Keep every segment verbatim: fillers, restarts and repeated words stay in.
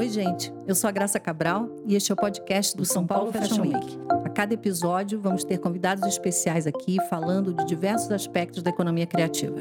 Oi, gente, eu sou a Graça Cabral e este é o podcast do São Paulo Fashion Week. A cada episódio, vamos ter convidados especiais aqui falando de diversos aspectos da economia criativa.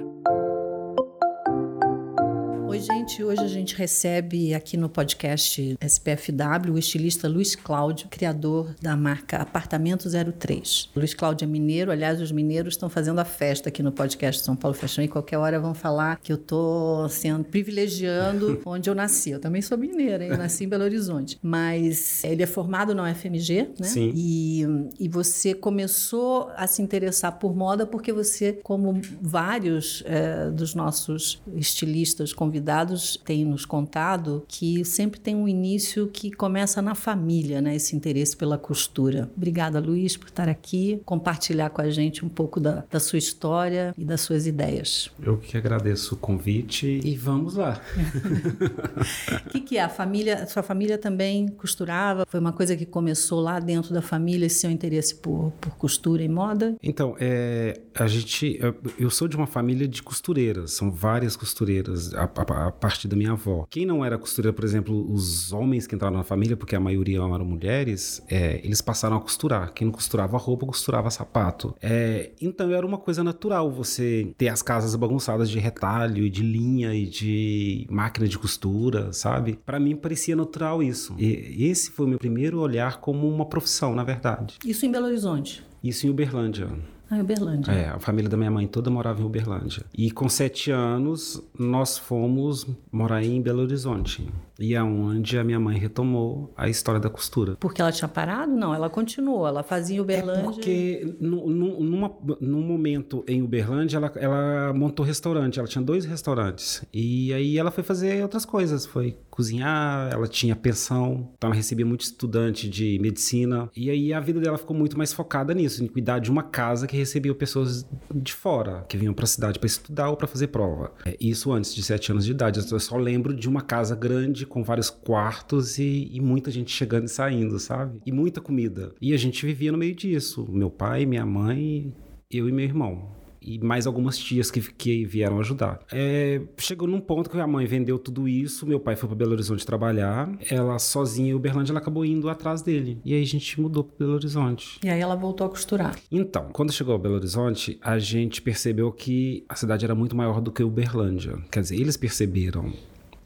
Oi, gente, hoje a gente recebe aqui no podcast S P F W o estilista Luiz Cláudio, criador da marca Apartamento zero três. Luiz Cláudio é mineiro, aliás, os mineiros estão fazendo a festa aqui no podcast São Paulo Fashion e qualquer hora vão falar que eu estou sendo privilegiando onde eu nasci. Eu também sou mineira, hein? Eu nasci em Belo Horizonte. Mas ele é formado na U F M G, né? Sim. E, e você começou a se interessar por moda porque você, como vários é, dos nossos estilistas convidados, Dados têm nos contado que sempre tem um início que começa na família, né? Esse interesse pela costura. Obrigada, Luiz, por estar aqui, compartilhar com a gente um pouco da, da sua história e das suas ideias. Eu que agradeço o convite e vamos lá. O que, que é? A família, sua família também costurava? Foi uma coisa que começou lá dentro da família, esse seu interesse por, por costura e moda? Então, é, a gente, eu sou de uma família de costureiras, são várias costureiras, a, a a parte da minha avó. Quem não era costureira, por exemplo, os homens que entraram na família, porque a maioria eram mulheres, é, eles passaram a costurar. Quem não costurava roupa, costurava sapato. É, então era uma coisa natural você ter as casas bagunçadas de retalho e de linha e de máquina de costura, sabe? Pra mim parecia natural isso. E esse foi o meu primeiro olhar como uma profissão, na verdade. Isso em Belo Horizonte? Isso em Uberlândia. Ah, Uberlândia. É, a família da minha mãe toda morava em Uberlândia. E com sete anos, nós fomos morar em Belo Horizonte. E é onde a minha mãe retomou a história da costura. Porque ela tinha parado? Não, ela continuou. Ela fazia em Uberlândia. É porque no, no, numa, num momento em Uberlândia, ela, ela montou restaurante. Ela tinha dois restaurantes. E aí ela foi fazer outras coisas. Foi cozinhar, ela tinha pensão. Então ela recebia muito estudante de medicina. E aí a vida dela ficou muito mais focada nisso. Em cuidar de uma casa que recebiam pessoas de fora, que vinham para a cidade para estudar ou para fazer prova. Isso antes de sete anos de idade. Eu só lembro de uma casa grande, com vários quartos e, e muita gente chegando e saindo, sabe? E muita comida. E a gente vivia no meio disso. Meu pai, minha mãe, eu e meu irmão. E mais algumas tias que, que vieram ajudar. É, chegou num ponto que minha mãe vendeu tudo isso, meu pai foi para Belo Horizonte trabalhar, ela sozinha em Uberlândia, ela acabou indo atrás dele. E aí a gente mudou para Belo Horizonte. E aí ela voltou a costurar. Então, quando chegou a Belo Horizonte, a gente percebeu que a cidade era muito maior do que Uberlândia. Quer dizer, eles perceberam.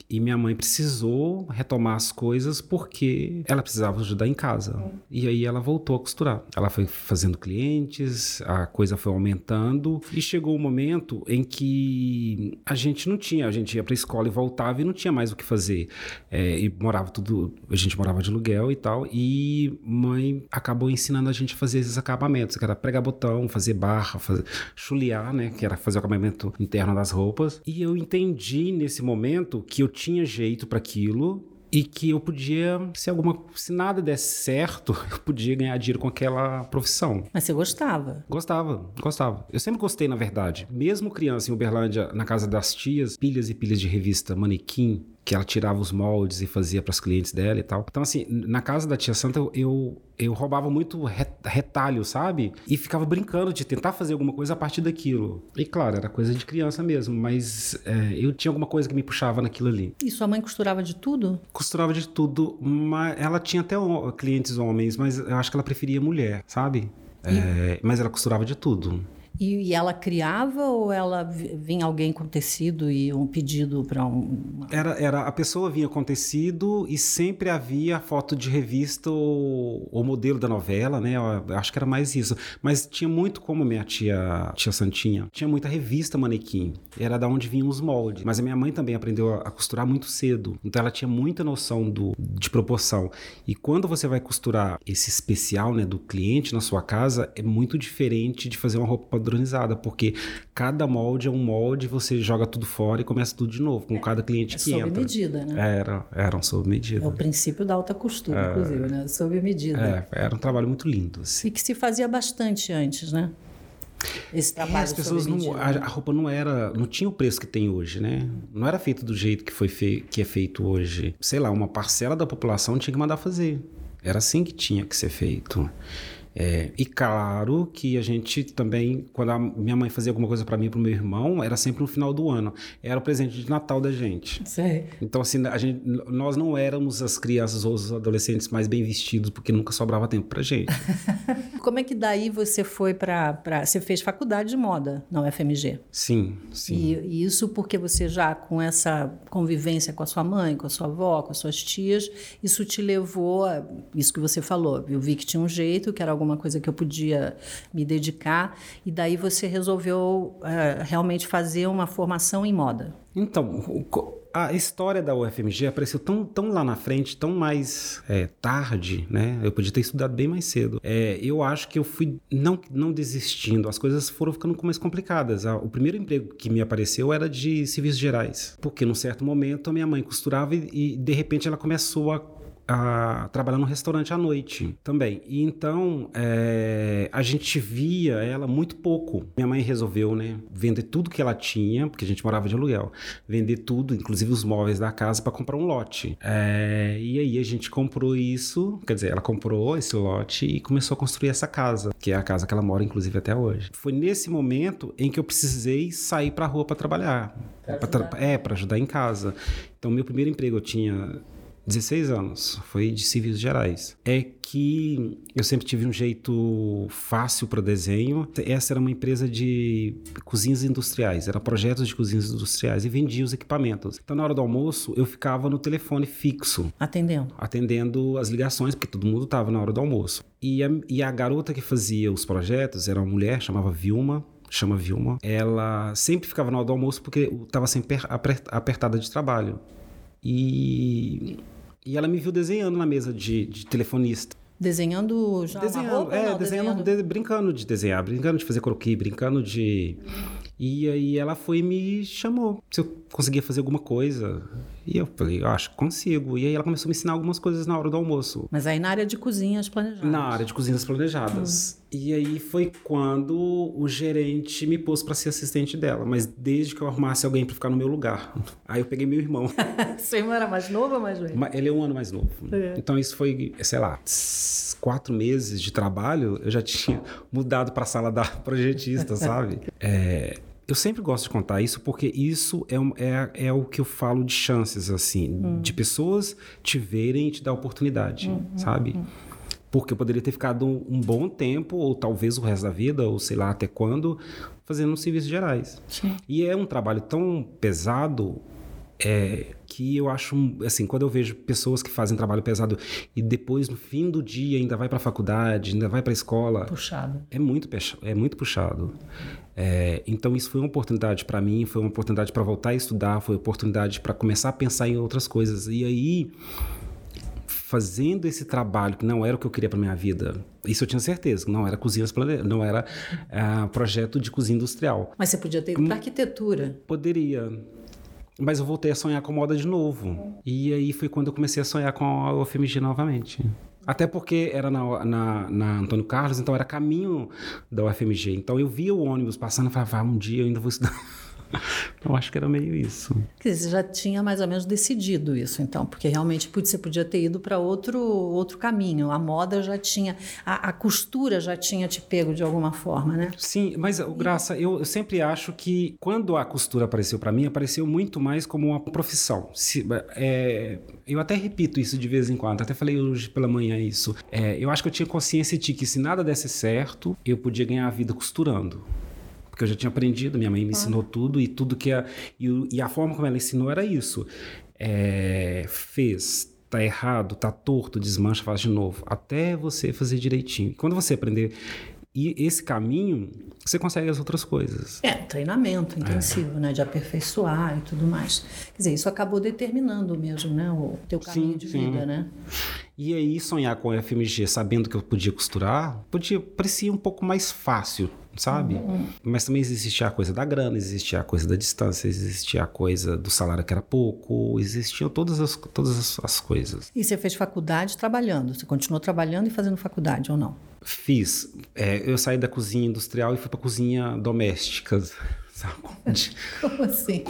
E minha mãe precisou retomar as coisas porque ela precisava ajudar em casa. Uhum. E aí ela voltou a costurar. Ela foi fazendo clientes, a coisa foi aumentando. E chegou um momento em que a gente não tinha. A gente ia pra escola e voltava e não tinha mais o que fazer. É, e morava tudo... A gente morava de aluguel e tal. E mãe acabou ensinando a gente a fazer esses acabamentos. Que era pregar botão, fazer barra, fazer, chulear, né? Que era fazer o acabamento interno das roupas. E eu entendi nesse momento que eu tinha jeito para aquilo e que eu podia, se, alguma, se nada desse certo, eu podia ganhar dinheiro com aquela profissão. Mas você gostava? Gostava, gostava. Eu sempre gostei, na verdade. Mesmo criança em Uberlândia, na casa das tias, pilhas e pilhas de revista, manequim, que ela tirava os moldes e fazia para as clientes dela e tal. Então, assim, na casa da tia Santa, eu, eu, eu roubava muito retalho, sabe? E ficava brincando de tentar fazer alguma coisa a partir daquilo. E, claro, era coisa de criança mesmo, mas é, eu tinha alguma coisa que me puxava naquilo ali. E sua mãe costurava de tudo? Costurava de tudo, mas ela tinha até clientes homens, mas eu acho que ela preferia mulher, sabe? É, mas ela costurava de tudo. E ela criava ou ela vinha alguém com tecido e um pedido para um... Era, era, a pessoa vinha com tecido e sempre havia foto de revista ou, ou modelo da novela, né? Eu acho que era mais isso. Mas tinha muito, como minha tia, tia Santinha, tinha muita revista manequim. Era da onde vinham os moldes. Mas a minha mãe também aprendeu a costurar muito cedo. Então ela tinha muita noção do, de proporção. E quando você vai costurar esse especial, né, do cliente na sua casa, é muito diferente de fazer uma roupa padronizada, porque cada molde é um molde, você joga tudo fora e começa tudo de novo, com é, cada cliente é que entra. Sob medida, né? Era, era um sob medida. É o princípio da alta costura, é, inclusive, né? Sob medida. É, era um trabalho muito lindo. Assim. E que se fazia bastante antes, né? Esse trabalho é, as pessoas não, a, a roupa não era, não tinha o preço que tem hoje, né? Não era feito do jeito que, foi fei, que é feito hoje. Sei lá, uma parcela da população tinha que mandar fazer. Era assim que tinha que ser feito. É, e claro que a gente também, quando a minha mãe fazia alguma coisa para mim e para o meu irmão, era sempre no final do ano. Era o presente de Natal da gente. Sei. Então, assim, a gente, nós não éramos as crianças ou os adolescentes mais bem vestidos, porque nunca sobrava tempo para gente. Como é que daí você foi para... Pra... Você fez faculdade de moda na U F M G? Sim, sim. E, e isso porque você já, com essa convivência com a sua mãe, com a sua avó, com as suas tias, isso te levou a isso que você falou. Eu vi que tinha um jeito, que era alguma coisa que eu podia me dedicar, e daí você resolveu uh, realmente fazer uma formação em moda. Então, a história da U F M G apareceu tão, tão lá na frente, tão mais é, tarde, né? Eu podia ter estudado bem mais cedo. É, eu acho que eu fui não, não desistindo, as coisas foram ficando mais complicadas. O primeiro emprego que me apareceu era de serviços gerais, porque num certo momento a minha mãe costurava e, e de repente ela começou a a trabalhar num restaurante à noite também. E então, é, a gente via ela muito pouco. Minha mãe resolveu, né, vender tudo que ela tinha, porque a gente morava de aluguel, vender tudo, inclusive os móveis da casa, para comprar um lote. É, e aí a gente comprou isso, quer dizer, ela comprou esse lote e começou a construir essa casa, que é a casa que ela mora, inclusive, até hoje. Foi nesse momento em que eu precisei sair para a rua para trabalhar. Pra pra tra- é, para ajudar em casa. Então, meu primeiro emprego eu tinha dezesseis anos, foi de serviços gerais. É que eu sempre tive um jeito fácil para desenho. Essa era uma empresa de cozinhas industriais, era projetos de cozinhas industriais e vendia os equipamentos. Então, na hora do almoço, eu ficava no telefone fixo. Atendendo? Atendendo as ligações, porque todo mundo estava na hora do almoço. E a, e a garota que fazia os projetos era uma mulher, chamava Vilma. Chama Vilma. Ela sempre ficava na hora do almoço porque estava sempre apertada de trabalho. E, e ela me viu desenhando na mesa de, de telefonista. Desenhando já desenhando, uma roupa? É, não, desenhando, desenhando. De, brincando de desenhar, brincando de fazer croquis, brincando de... E aí ela foi e me chamou se eu conseguia fazer alguma coisa. E eu falei, eu acho que consigo. E aí ela começou a me ensinar algumas coisas na hora do almoço. Mas aí na área de cozinhas planejadas. Na área de cozinhas planejadas. Hum. E aí foi quando o gerente me pôs para ser assistente dela. Mas desde que eu arrumasse alguém para ficar no meu lugar. Aí eu peguei meu irmão. Seu irmão era mais novo ou mais velho? Ele é um ano mais novo. É. Então isso foi, sei lá, quatro meses de trabalho. Eu já tinha mudado para a sala da projetista, sabe? É... Eu sempre gosto de contar isso porque isso é, é, é o que eu falo de chances, assim, hum. de pessoas te verem e te dar oportunidade, hum, sabe? Hum. Porque eu poderia ter ficado um, um bom tempo, ou talvez o resto da vida, ou sei lá até quando, fazendo serviços gerais. Sim. E é um trabalho tão pesado é, que eu acho, assim, quando eu vejo pessoas que fazem trabalho pesado e depois, no fim do dia, ainda vai para a faculdade, ainda vai para a escola... Puxado. É muito, é muito puxado. É, então isso foi uma oportunidade para mim, foi uma oportunidade para voltar a estudar, foi uma oportunidade para começar a pensar em outras coisas. E aí, fazendo esse trabalho que não era o que eu queria para minha vida, isso eu tinha certeza, não era cozinhas plane... não era uh, projeto de cozinha industrial. Mas você podia ter ido para arquitetura? Poderia. Mas eu voltei a sonhar com moda de novo. E aí foi quando eu comecei a sonhar com a U F M G novamente. Até porque era na, na, na Antônio Carlos, então era caminho da U F M G. Então eu via o ônibus passando e falava, ah, um dia eu ainda vou estudar. Eu acho que era meio isso. Você já tinha mais ou menos decidido isso, então, porque realmente você podia ter ido para outro, outro caminho. A moda já tinha, a, a costura já tinha te pego de alguma forma, né? Sim, mas, Graça, eu, eu sempre acho que quando a costura apareceu para mim, apareceu muito mais como uma profissão. Se, é, eu até repito isso de vez em quando, até falei hoje pela manhã isso. É, eu acho que eu tinha consciência de que se nada desse certo, eu podia ganhar a vida costurando. Porque eu já tinha aprendido, minha mãe me ensinou ah. tudo e tudo que a, e, e a forma como ela ensinou era isso. É, fez, tá errado, tá torto, desmancha, faz de novo. Até você fazer direitinho. Quando você aprender e esse caminho, você consegue as outras coisas. É, treinamento intensivo, é. né? De aperfeiçoar e tudo mais. Quer dizer, isso acabou determinando mesmo, né? O teu caminho sim, de sim. vida, né? E aí, sonhar com a U F M G sabendo que eu podia costurar, podia, parecia um pouco mais fácil, sabe? Uhum. Mas também existia a coisa da grana, existia a coisa da distância, existia a coisa do salário que era pouco, existiam todas as, todas as, as coisas. E você fez faculdade trabalhando? Você continuou trabalhando e fazendo faculdade ou não? Fiz. É, eu saí da cozinha industrial e fui para cozinha doméstica. Sabe? Como assim?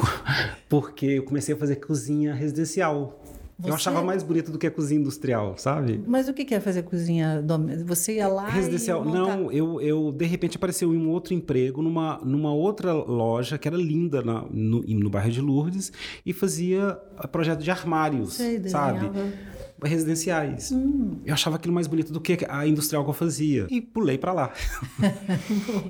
Porque eu comecei a fazer cozinha residencial. Você... Eu achava mais bonito do que a cozinha industrial, sabe? Mas o que que é fazer cozinha doméstica? Você ia lá residencial. E montar... Não, eu, eu de repente apareceu um outro emprego numa, numa outra loja que era linda na, no, no bairro de Lourdes e fazia projeto de armários, sei, sabe? Residenciais. Hum. Eu achava aquilo mais bonito do que a industrial que eu fazia. E pulei pra lá.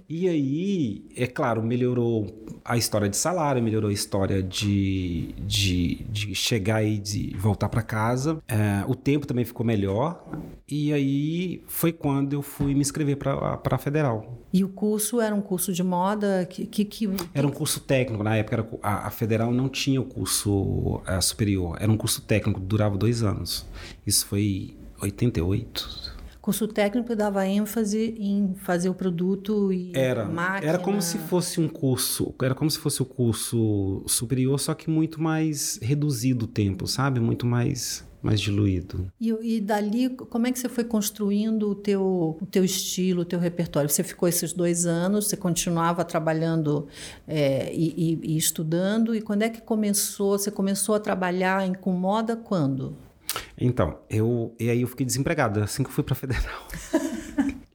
E aí, é claro, melhorou a história de salário, melhorou a história de, de, de chegar e de voltar pra casa. É, o tempo também ficou melhor. E aí, foi quando eu fui me inscrever pra, pra Federal. E o curso era um curso de moda? Que, que, que... Era um curso técnico. Na época, era, a, a Federal não tinha o curso a, superior. Era um curso técnico, durava dois anos. Isso foi em oitenta e oito. Curso técnico dava ênfase em fazer o produto e era, máquina. Era como se fosse um curso, era como se fosse o curso superior, só que muito mais reduzido o tempo, sabe? Muito mais... mais diluído. E, e dali, como é que você foi construindo o teu, o teu estilo, o teu repertório? Você ficou esses dois anos, você continuava trabalhando é, e, e, e estudando, e quando é que começou? Você começou a trabalhar em, com moda quando? Então, eu, e aí eu fiquei desempregada, assim que eu fui para a Federal.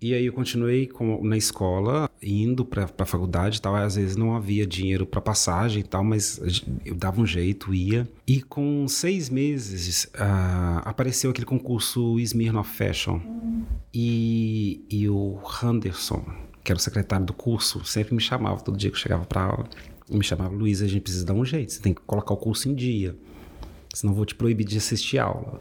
E aí eu continuei com, na escola, indo para a faculdade e tal. Às vezes não havia dinheiro para passagem e tal, mas eu dava um jeito, ia. E com seis meses uh, apareceu aquele concurso Ismirno Fashion. Hum. E, e o Henderson, que era o secretário do curso, sempre me chamava, todo dia que eu chegava para aula, me chamava: Luiz, a gente precisa dar um jeito, você tem que colocar o curso em dia. Senão vou te proibir de assistir a aula.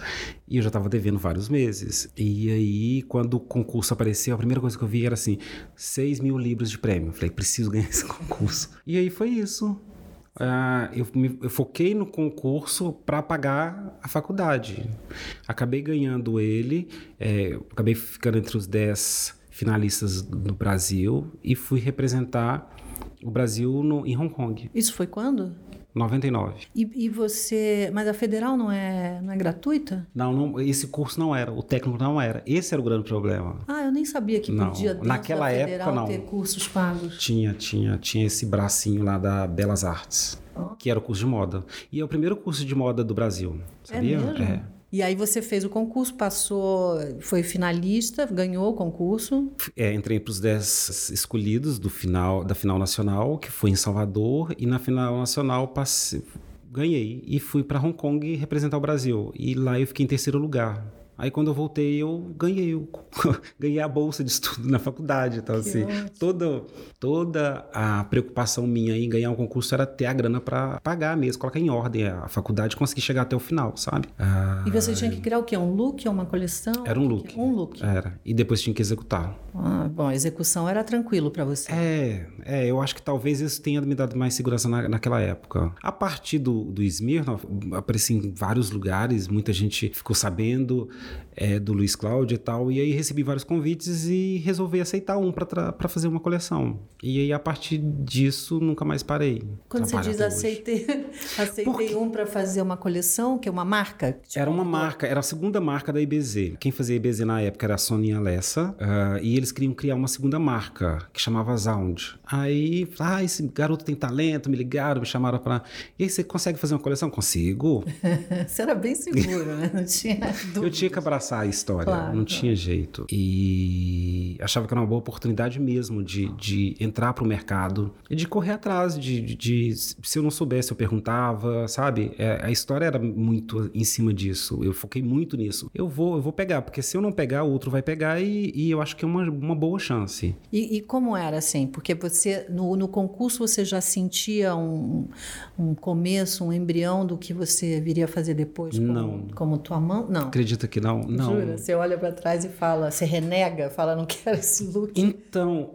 E eu já estava devendo vários meses. E aí, quando o concurso apareceu, a primeira coisa que eu vi era assim, seis mil libras de prêmio. Eu falei, preciso ganhar esse concurso. E aí foi isso. Uh, eu, me, eu foquei no concurso para pagar a faculdade. Acabei ganhando ele, é, acabei ficando entre os dez finalistas do Brasil e fui representar o Brasil no, em Hong Kong. Isso foi quando? noventa e nove. E, e você... Mas a Federal não é, não é gratuita? Não, não, esse curso não era. O técnico não era. Esse era o grande problema. Ah, eu nem sabia que não, podia dentro naquela da Federal época, não. ter cursos pagos. Tinha, tinha. Tinha esse bracinho lá da Belas Artes, oh. que era o curso de moda. E é o primeiro curso de moda do Brasil. Sabia? É mesmo? É. E aí você fez o concurso, passou, foi finalista, ganhou o concurso. É, entrei para os dez escolhidos do final, da final nacional, que foi em Salvador, e na final nacional passei, ganhei e fui para Hong Kong representar o Brasil. E lá eu fiquei em terceiro lugar. Aí quando eu voltei, eu ganhei, eu ganhei a bolsa de estudo na faculdade. Então, assim, toda, toda a preocupação minha em ganhar um concurso era ter a grana para pagar mesmo, colocar em ordem a faculdade e conseguir chegar até o final, sabe? Ah, e você tinha que criar o quê? Um look ou uma coleção? Era um look. Um look. Era. E depois tinha que executar. Ah, bom, a execução era tranquilo para você. É, é, eu acho que talvez isso tenha me dado mais segurança na, naquela época. A partir do, do Ismirno, apareci em vários lugares, muita gente ficou sabendo... É, do Luiz Cláudio e tal, e aí recebi vários convites e resolvi aceitar um para para fazer uma coleção. E aí, a partir disso, nunca mais parei. Quando você diz aceitei, aceitei porque... um para fazer uma coleção, que é uma marca? Tipo, era uma marca, era a segunda marca da I B Z. Quem fazia I B Z na época era a Soninha Lessa, uh, e eles queriam criar uma segunda marca, que chamava Zound. Aí, ah, esse garoto tem talento, me ligaram, me chamaram para... E aí, você consegue fazer uma coleção? Consigo. Você era bem seguro, né? Não tinha dúvida. Eu tinha que abraçar a história, claro, não tinha jeito. E achava que era uma boa oportunidade mesmo de, de entrar pro mercado e de correr atrás, de, de, de se eu não soubesse eu perguntava, sabe? É, a história era muito em cima disso, eu foquei muito nisso. Eu vou, eu vou pegar, porque se eu não pegar, o outro vai pegar e, e eu acho que é uma, uma boa chance. E, e como era assim? Porque você, no, no concurso você já sentia um, um começo, um embrião do que você viria a fazer depois? Como, não. Como tua mão? Não. Acredita que não, não. Jura? Você olha para trás e fala, você renega, fala, não quero esse look. Então,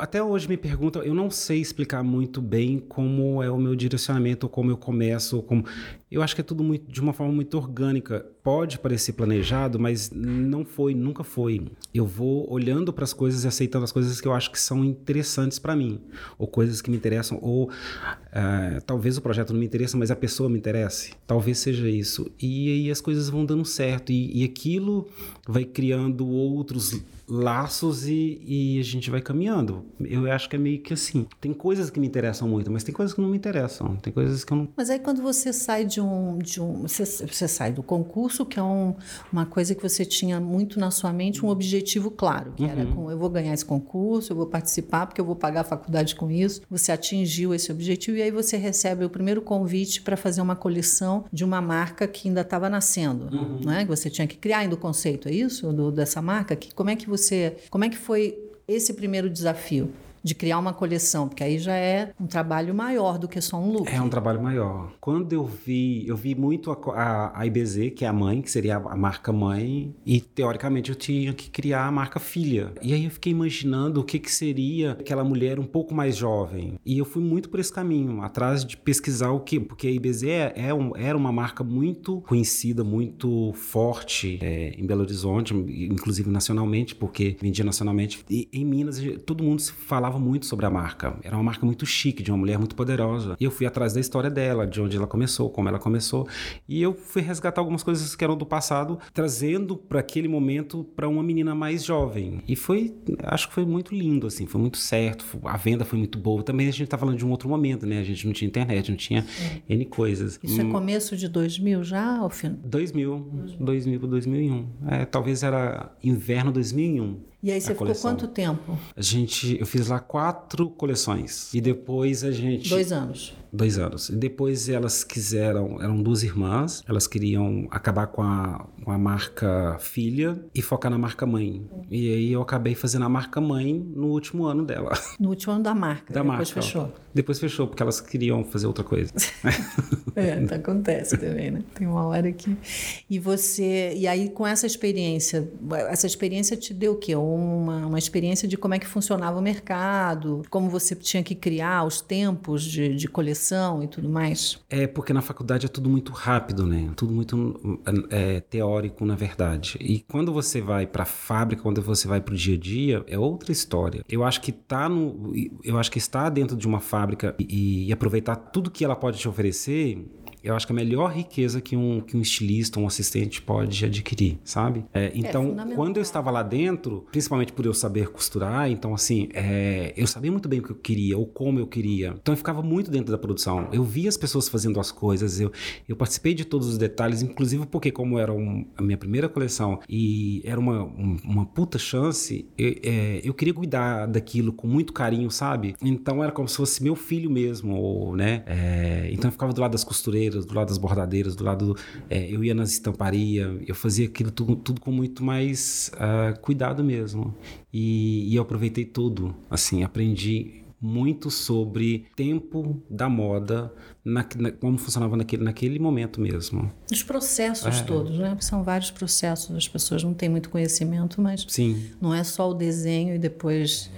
até hoje me perguntam, eu não sei explicar muito bem como é o meu direcionamento, como eu começo, como... Eu acho que é tudo muito, de uma forma muito orgânica. Pode parecer planejado, mas não foi, nunca foi. Eu vou olhando para as coisas e aceitando as coisas que eu acho que são interessantes para mim, ou coisas que me interessam, ou uh, talvez o projeto não me interesse, mas a pessoa me interesse. Talvez seja isso. E aí as coisas vão dando certo, e, e aquilo vai criando outros laços e, e a gente vai caminhando. Eu acho que é meio que assim, tem coisas que me interessam muito, mas tem coisas que não me interessam, tem coisas que eu não... Mas aí quando você sai de um... De um você, você sai do concurso, que é um, uma coisa que você tinha muito na sua mente, um objetivo claro, que uhum. era com, eu vou ganhar esse concurso, eu vou participar, porque eu vou pagar a faculdade com isso. Você atingiu esse objetivo e aí você recebe o primeiro convite para fazer uma coleção de uma marca que ainda estava nascendo, uhum. né? Que você tinha que criar ainda o conceito, é isso? Do, dessa marca? Que, como é que você... Como é que foi esse primeiro desafio? De criar uma coleção, porque aí já é um trabalho maior do que só um look. É um trabalho maior. Quando eu vi, eu vi muito a, a, a I B Z, que é a mãe, que seria a marca mãe, e teoricamente eu tinha que criar a marca filha. E aí eu fiquei imaginando o que, que seria aquela mulher um pouco mais jovem. E eu fui muito por esse caminho, atrás de pesquisar o que, porque a I B Z é, é um, era uma marca muito conhecida, muito forte é, em Belo Horizonte, inclusive nacionalmente, porque vendia nacionalmente. E em Minas, todo mundo se falava muito sobre a marca. Era uma marca muito chique, de uma mulher muito poderosa. E eu fui atrás da história dela, de onde ela começou, como ela começou. E eu fui resgatar algumas coisas que eram do passado, trazendo para aquele momento para uma menina mais jovem. E foi, acho que foi muito lindo, assim, foi muito certo. A venda foi muito boa. Também a gente tá falando de um outro momento, né? A gente não tinha internet, não tinha é. N coisas. Isso hum. é começo de dois mil já, Alfino? dois mil, dois mil para dois mil e um. É, talvez era inverno dois mil e um. E aí você ficou quanto tempo? A gente, eu fiz lá quatro coleções. E depois a gente... Dois anos. Dois anos. E depois elas quiseram... Eram duas irmãs. Elas queriam acabar com a, com a marca filha e focar na marca mãe. Uhum. E aí eu acabei fazendo a marca mãe no último ano dela. No último ano da marca. Da marca. Depois fechou. Depois fechou, porque elas queriam fazer outra coisa. É, tá, acontece também, né? Tem uma hora que... E você... E aí com essa experiência... Essa experiência te deu o quê? Uma, uma experiência de como é que funcionava o mercado, como você tinha que criar os tempos de, de coleção e tudo mais? É, porque na faculdade é tudo muito rápido, né? Tudo muito é, teórico, na verdade. E quando você vai para a fábrica, quando você vai para o dia a dia, é outra história. Eu acho que tá no, eu acho que estar dentro de uma fábrica e, e aproveitar tudo que ela pode te oferecer... Eu acho que a melhor riqueza que um, que um estilista, um assistente pode adquirir, sabe? É, então, é quando eu estava lá dentro, principalmente por eu saber costurar, então assim, é, eu sabia muito bem o que eu queria, ou como eu queria. Então, eu ficava muito dentro da produção. Eu via as pessoas fazendo as coisas, eu, eu participei de todos os detalhes, inclusive porque como era um, a minha primeira coleção e era uma, um, uma puta chance, eu, é, eu queria cuidar daquilo com muito carinho, sabe? Então, era como se fosse meu filho mesmo, ou, né? É, então, eu ficava do lado das costureiras, do lado das bordadeiras, do lado... Do, é, eu ia nas estamparias, eu fazia aquilo tudo, tudo com muito mais uh, cuidado mesmo. E, e eu aproveitei tudo, assim, aprendi muito sobre tempo da moda, na, na, como funcionava naquele, naquele momento mesmo. Os processos é. todos, né? Porque são vários processos, as pessoas não têm muito conhecimento, mas Sim. não é só o desenho e depois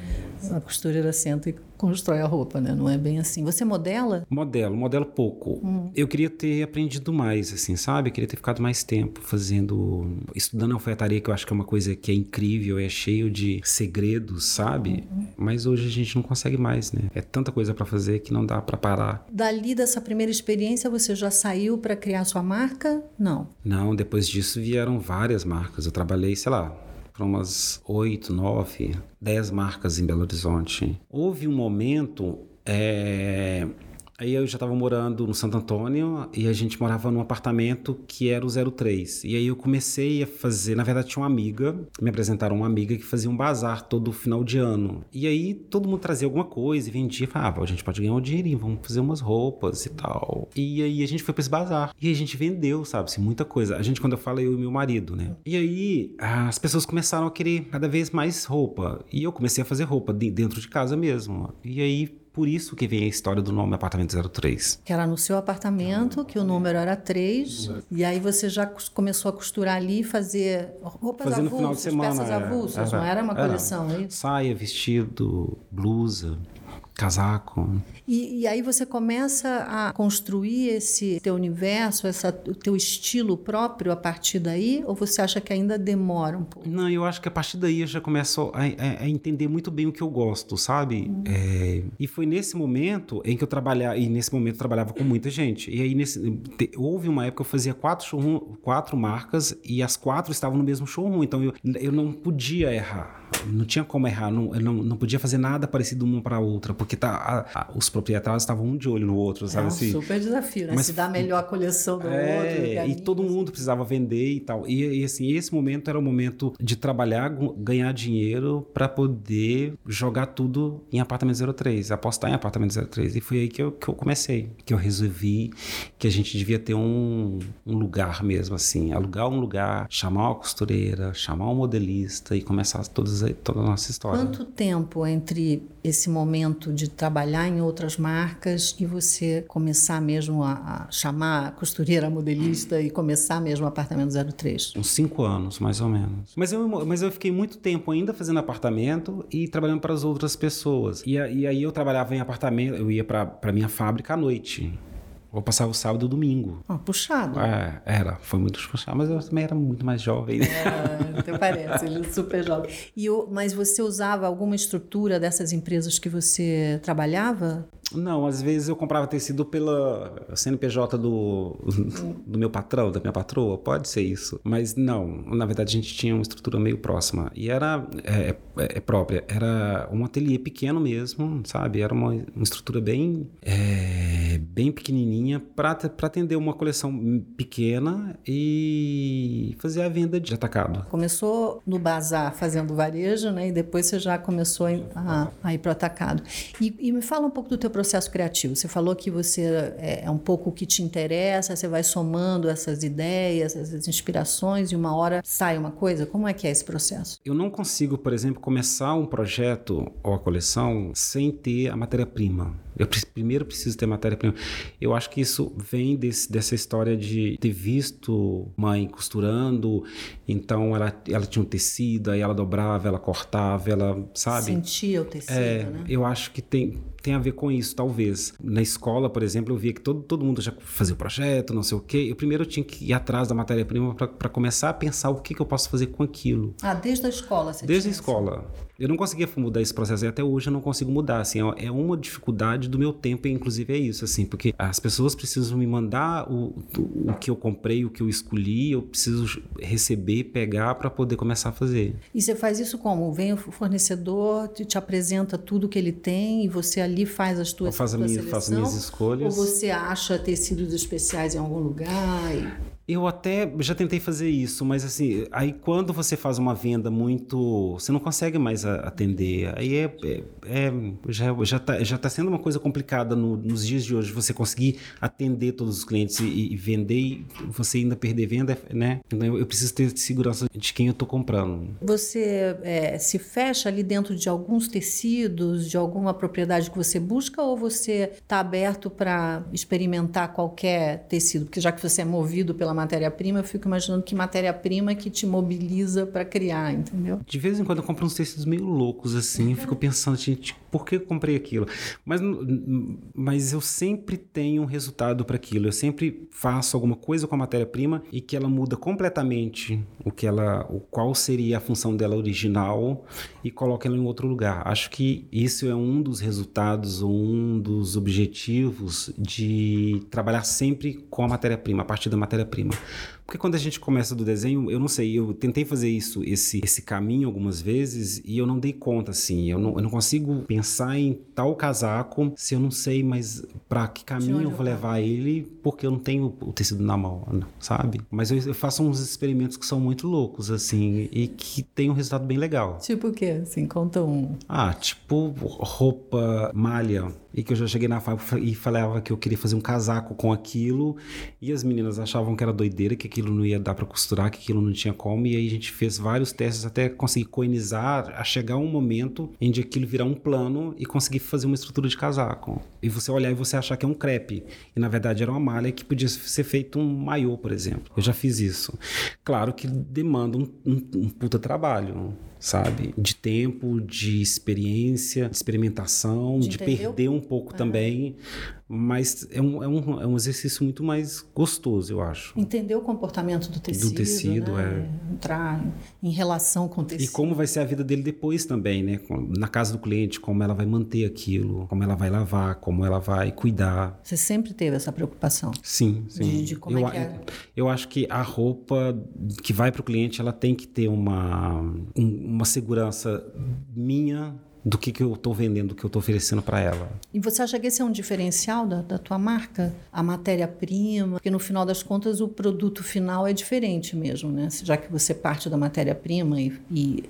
a costureira senta e constrói a roupa, né? Não é bem assim. Você modela? Modelo, modelo pouco. Hum. Eu queria ter aprendido mais, assim, sabe? Eu queria ter ficado mais tempo fazendo... Estudando alfaiataria, que eu acho que é uma coisa que é incrível, é cheio de segredos, sabe? Uhum. Mas hoje a gente não consegue mais, né? É tanta coisa pra fazer que não dá pra parar. Dali, dessa primeira experiência, você já saiu pra criar sua marca? Não. Não, depois disso vieram várias marcas. Eu trabalhei, sei lá... para umas oito, nove, dez marcas em Belo Horizonte. Houve um momento... É... Aí eu já estava morando no Santo Antônio e a gente morava num apartamento que era o zero três. E aí eu comecei a fazer... Na verdade, tinha uma amiga, me apresentaram uma amiga que fazia um bazar todo final de ano. E aí todo mundo trazia alguma coisa e vendia. E falava, ah, a gente pode ganhar um dinheirinho, vamos fazer umas roupas e tal. E aí a gente foi para esse bazar. E a gente vendeu, sabe, assim, muita coisa. A gente, quando eu falo, eu e meu marido, né? E aí as pessoas começaram a querer cada vez mais roupa. E eu comecei a fazer roupa dentro de casa mesmo. E aí... Por isso que vem a história do nome Apartamento zero três. Que era no seu apartamento, que o número era três. E aí você já começou a costurar ali e fazer roupas Fazendo avulsas, final de semana, peças avulsas. Era, não era uma era, coleção, é isso? Saia, vestido, blusa... casaco. E, e aí você começa a construir esse teu universo, essa, o teu estilo próprio a partir daí? Ou você acha que ainda demora um pouco? Não, eu acho que a partir daí eu já começo a, a, a entender muito bem o que eu gosto, sabe? Hum. É, e foi nesse momento em que eu trabalhava, e nesse momento eu trabalhava com muita gente. E aí nesse, te, houve uma época que eu fazia quatro, showroom, quatro marcas e as quatro estavam no mesmo showroom, então eu, eu não podia errar. Não tinha como errar, não, eu não, não podia fazer nada parecido uma para outra, porque tá, a, a, os proprietários estavam um de olho no outro, sabe? É um assim? Super desafio, né? Mas, se dá melhor a coleção do é, outro. E carinho, todo mundo assim. Precisava vender e tal. E, e assim, esse momento era o momento de trabalhar, ganhar dinheiro para poder jogar tudo em Apartamento zero três, apostar em Apartamento zero três. E foi aí que eu, que eu comecei, que eu resolvi que a gente devia ter um, um lugar mesmo, assim, alugar um lugar, chamar uma costureira, chamar um modelista e começar todas as toda a nossa história. Quanto tempo entre esse momento de trabalhar em outras marcas e você começar mesmo a, a chamar a costureira, modelista e começar mesmo o Apartamento zero três? Uns cinco anos, mais ou menos. Mas eu, mas eu fiquei muito tempo ainda fazendo apartamento e trabalhando para as outras pessoas. E, e aí eu trabalhava em apartamento, eu ia para a minha fábrica à noite. Vou passar o sábado e o domingo. Ah, puxado. É, era, foi muito puxado, mas eu também era muito mais jovem. Né? É, até parece, ele é super jovem. E eu, mas você usava alguma estrutura dessas empresas que você trabalhava? Não, às vezes eu comprava tecido pela C N P J do, do meu patrão, da minha patroa, pode ser isso. Mas não, na verdade a gente tinha uma estrutura meio próxima e era é, é própria, era um ateliê pequeno mesmo, sabe? Era uma, uma estrutura bem, é, bem pequenininha para atender uma coleção pequena e fazer a venda de atacado. Começou no bazar fazendo varejo, né? E depois você já começou a, a ir para o atacado. E, e me fala um pouco do teu processo criativo. Você falou que você é, é um pouco o que te interessa, você vai somando essas ideias, essas inspirações e uma hora sai uma coisa. Como é que é esse processo? Eu não consigo, por exemplo, começar um projeto ou a coleção sem ter a matéria-prima. Eu primeiro preciso ter matéria-prima. Eu acho que isso vem desse, dessa história de ter visto mãe costurando, então ela, ela tinha um tecido, aí ela dobrava, ela cortava, ela, sabe? Sentia o tecido, é, né? Eu acho que tem... tem a ver com isso, talvez. Na escola, por exemplo, eu via que todo, todo mundo já fazia o projeto, não sei o quê. Eu primeiro tinha que ir atrás da matéria-prima para começar a pensar o que, que eu posso fazer com aquilo. Ah, desde a escola? Você desde a escola. Eu não conseguia mudar esse processo e até hoje eu não consigo mudar, assim, é uma dificuldade do meu tempo, e inclusive é isso, assim, porque as pessoas precisam me mandar o, o que eu comprei, o que eu escolhi, eu preciso receber, pegar para poder começar a fazer. E você faz isso como? Vem o fornecedor, te, te apresenta tudo que ele tem e você ali faz as tuas, faz a minha, seleção, faço minhas escolhas. Ou você acha tecidos especiais em algum lugar e... Eu até já tentei fazer isso, mas assim, aí quando você faz uma venda muito... Você não consegue mais atender. Aí é, é, é, já, já, tá, já tá sendo uma coisa complicada no, nos dias de hoje. Você conseguir atender todos os clientes e, e vender e você ainda perder venda, né? Então eu preciso ter segurança de quem eu tô comprando. Você é, se fecha ali dentro de alguns tecidos, de alguma propriedade que você busca, ou você tá aberto para experimentar qualquer tecido? Porque já que você é movido pela matéria-prima, eu fico imaginando que matéria-prima que te mobiliza para criar, entendeu? De vez em quando eu compro uns tecidos meio loucos, assim, eu fico pensando, gente, por que eu comprei aquilo? Mas, mas eu sempre tenho um resultado para aquilo, eu sempre faço alguma coisa com a matéria-prima e que ela muda completamente o que ela, o qual seria a função dela original e coloco ela em outro lugar. Acho que isso é um dos resultados, um dos objetivos de trabalhar sempre com a matéria-prima, a partir da matéria-prima. Porque quando a gente começa do desenho, eu não sei, eu tentei fazer isso, esse, esse caminho algumas vezes e eu não dei conta, assim, eu não, eu não consigo pensar em tal casaco se eu não sei, mas pra que caminho eu vou levar ele, porque eu não tenho o tecido na mão, sabe? Mas eu, eu faço uns experimentos que são muito loucos, assim, e que tem um resultado bem legal. Tipo o quê? Assim, conta um. Ah, tipo roupa, malha, e que eu já cheguei na fábrica e falava que eu queria fazer um casaco com aquilo e as meninas achavam que era doideira, que aquilo não ia dar para costurar, que aquilo não tinha como, e aí a gente fez vários testes até conseguir coenizar, a chegar um momento em que aquilo virar um plano e conseguir fazer uma estrutura de casaco. E você olhar e você achar que é um crepe, e na verdade era uma malha que podia ser feito um maiô, por exemplo. Eu já fiz isso. Claro que demanda um, um, um puta trabalho, sabe? De tempo, de experiência, de experimentação, de, de perder um pouco ah. também, mas é um, é, um, é um exercício muito mais gostoso, eu acho. Entender o comportamento do tecido, do tecido, né? É. Entrar em relação com o tecido. E como vai ser a vida dele depois também, né? Na casa do cliente, como ela vai manter aquilo, como ela vai lavar, como ela vai cuidar. Você sempre teve essa preocupação? Sim, sim. De, de como eu, é que é? eu acho que a roupa que vai para o cliente, ela tem que ter uma, uma segurança minha do que, que eu estou vendendo, do que eu estou oferecendo para ela. E você acha que esse é um diferencial da, da tua marca? A matéria-prima? Porque, no final das contas, o produto final é diferente mesmo, né? Já que você parte da matéria-prima e, e,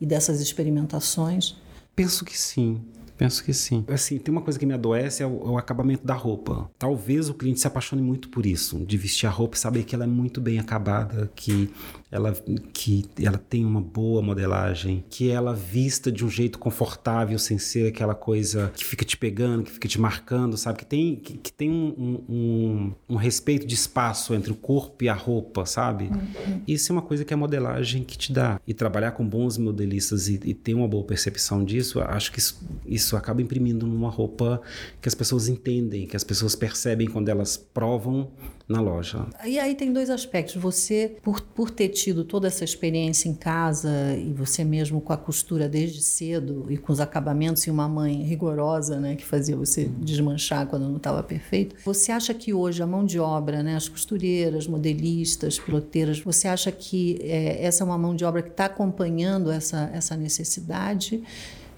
e dessas experimentações. Penso que sim. Penso que sim. Assim, tem uma coisa que me adoece, é o, é o acabamento da roupa. Talvez o cliente se apaixone muito por isso, de vestir a roupa e saber que ela é muito bem acabada, que ela, que ela tem uma boa modelagem, que ela vista de um jeito confortável, sem ser aquela coisa que fica te pegando, que fica te marcando, sabe? Que tem, que, que tem um, um, um respeito de espaço entre o corpo e a roupa, sabe? Uhum. Isso é uma coisa que a modelagem que te dá. E trabalhar com bons modelistas e, e ter uma boa percepção disso, acho que isso, isso Isso acaba imprimindo numa roupa que as pessoas entendem, que as pessoas percebem quando elas provam na loja. E aí tem dois aspectos. Você, por, por ter tido toda essa experiência em casa e você mesmo com a costura desde cedo e com os acabamentos e uma mãe rigorosa, né, que fazia você desmanchar quando não estava perfeito, você acha que hoje a mão de obra, né, as costureiras, modelistas, piloteiras, você acha que é, essa é uma mão de obra que está acompanhando essa, essa necessidade?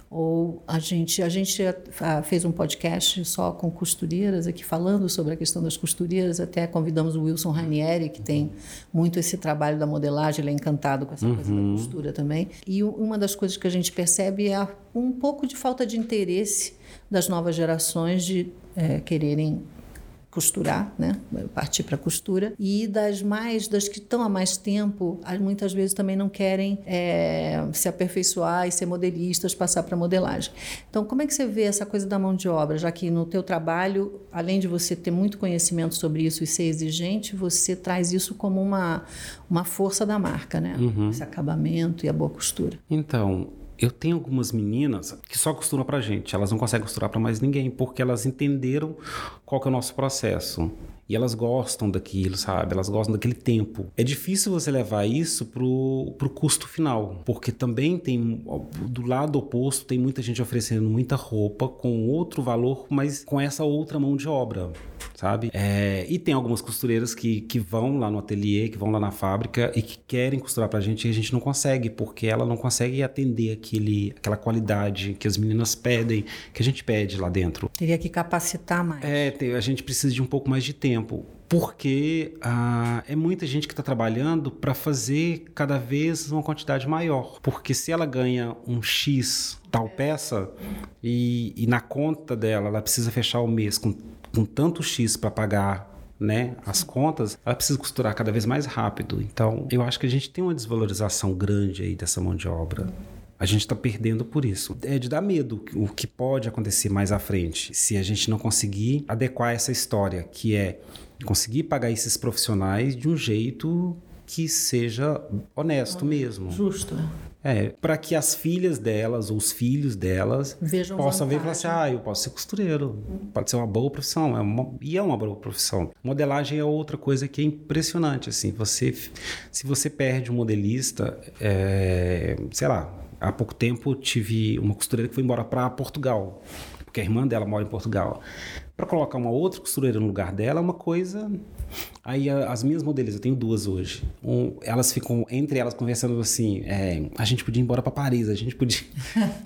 Ou a gente, a gente fez um podcast só com costureiras aqui, falando sobre a questão das costureiras, até convidamos o Wilson Ranieri, que tem muito esse trabalho da modelagem, ele é encantado com essa uhum. coisa da costura também. E uma das coisas que a gente percebe é um pouco de falta de interesse das novas gerações de é, quererem costurar, né? Partir para a costura. E das mais, das que estão há mais tempo, muitas vezes também não querem é, se aperfeiçoar e ser modelistas, passar para modelagem. Então, como é que você vê essa coisa da mão de obra? Já que no teu trabalho, além de você ter muito conhecimento sobre isso e ser exigente, você traz isso como uma, uma força da marca, né? Uhum. Esse acabamento e a boa costura. Então, eu tenho algumas meninas que só costuram pra gente, elas não conseguem costurar pra mais ninguém, porque elas entenderam qual que é o nosso processo. E elas gostam daquilo, sabe? Elas gostam daquele tempo. É difícil você levar isso pro, pro custo final, porque também tem, do lado oposto, tem muita gente oferecendo muita roupa com outro valor, mas com essa outra mão de obra, sabe? É, e tem algumas costureiras que, que vão lá no ateliê, que vão lá na fábrica e que querem costurar pra gente e a gente não consegue, porque ela não consegue atender aquele, aquela qualidade que as meninas pedem, que a gente pede lá dentro. Teria que capacitar mais. É, a gente precisa de um pouco mais de tempo. Porque ah, é muita gente que está trabalhando para fazer cada vez uma quantidade maior. Porque se ela ganha um X tal peça e, e na conta dela ela precisa fechar o mês com, com tanto X para pagar, né, as contas, ela precisa costurar cada vez mais rápido. Então eu acho que a gente tem uma desvalorização grande aí dessa mão de obra. A gente está perdendo por isso. É de dar medo o que pode acontecer mais à frente, se a gente não conseguir adequar essa história, que é conseguir pagar esses profissionais de um jeito que seja honesto mesmo. Justo. É, para que as filhas delas ou os filhos delas Vejam possam vantagem. Ver e falar assim, ah, eu posso ser costureiro, hum. pode ser uma boa profissão, é uma, e é uma boa profissão. Modelagem é outra coisa que é impressionante, assim, você, se você perde um modelista, é, sei lá, há pouco tempo tive uma costureira que foi embora para Portugal, porque a irmã dela mora em Portugal. Para colocar uma outra costureira no lugar dela é uma coisa... Aí as minhas modelistas, eu tenho duas hoje, um, elas ficam entre elas conversando assim, é, a gente podia ir embora para Paris, a gente podia,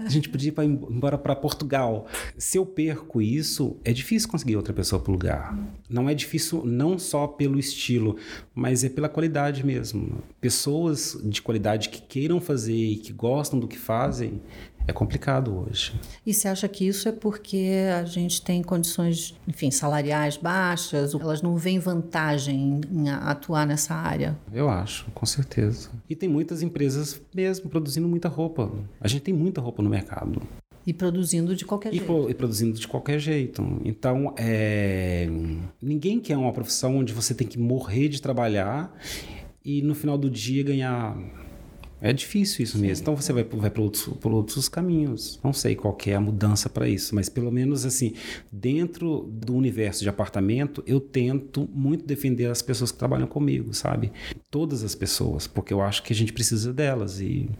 a gente podia ir embora para Portugal. Se eu perco isso, é difícil conseguir outra pessoa para o lugar. Não é difícil não só pelo estilo, mas é pela qualidade mesmo. Pessoas de qualidade que queiram fazer e que gostam do que fazem, é complicado hoje. E você acha que isso é porque a gente tem condições, enfim, salariais baixas, elas não veem vantagem em atuar nessa área? Eu acho, com certeza. E tem muitas empresas mesmo produzindo muita roupa. A gente tem muita roupa no mercado. E produzindo de qualquer e jeito. Pro, e produzindo de qualquer jeito. Então, é... ninguém quer uma profissão onde você tem que morrer de trabalhar e no final do dia ganhar... É difícil isso mesmo. Sim. Então você vai, vai por, outros, por outros caminhos. Não sei qual que é a mudança para isso, mas pelo menos assim, dentro do universo de apartamento, eu tento muito defender as pessoas que trabalham comigo, sabe? Todas as pessoas, porque eu acho que a gente precisa delas e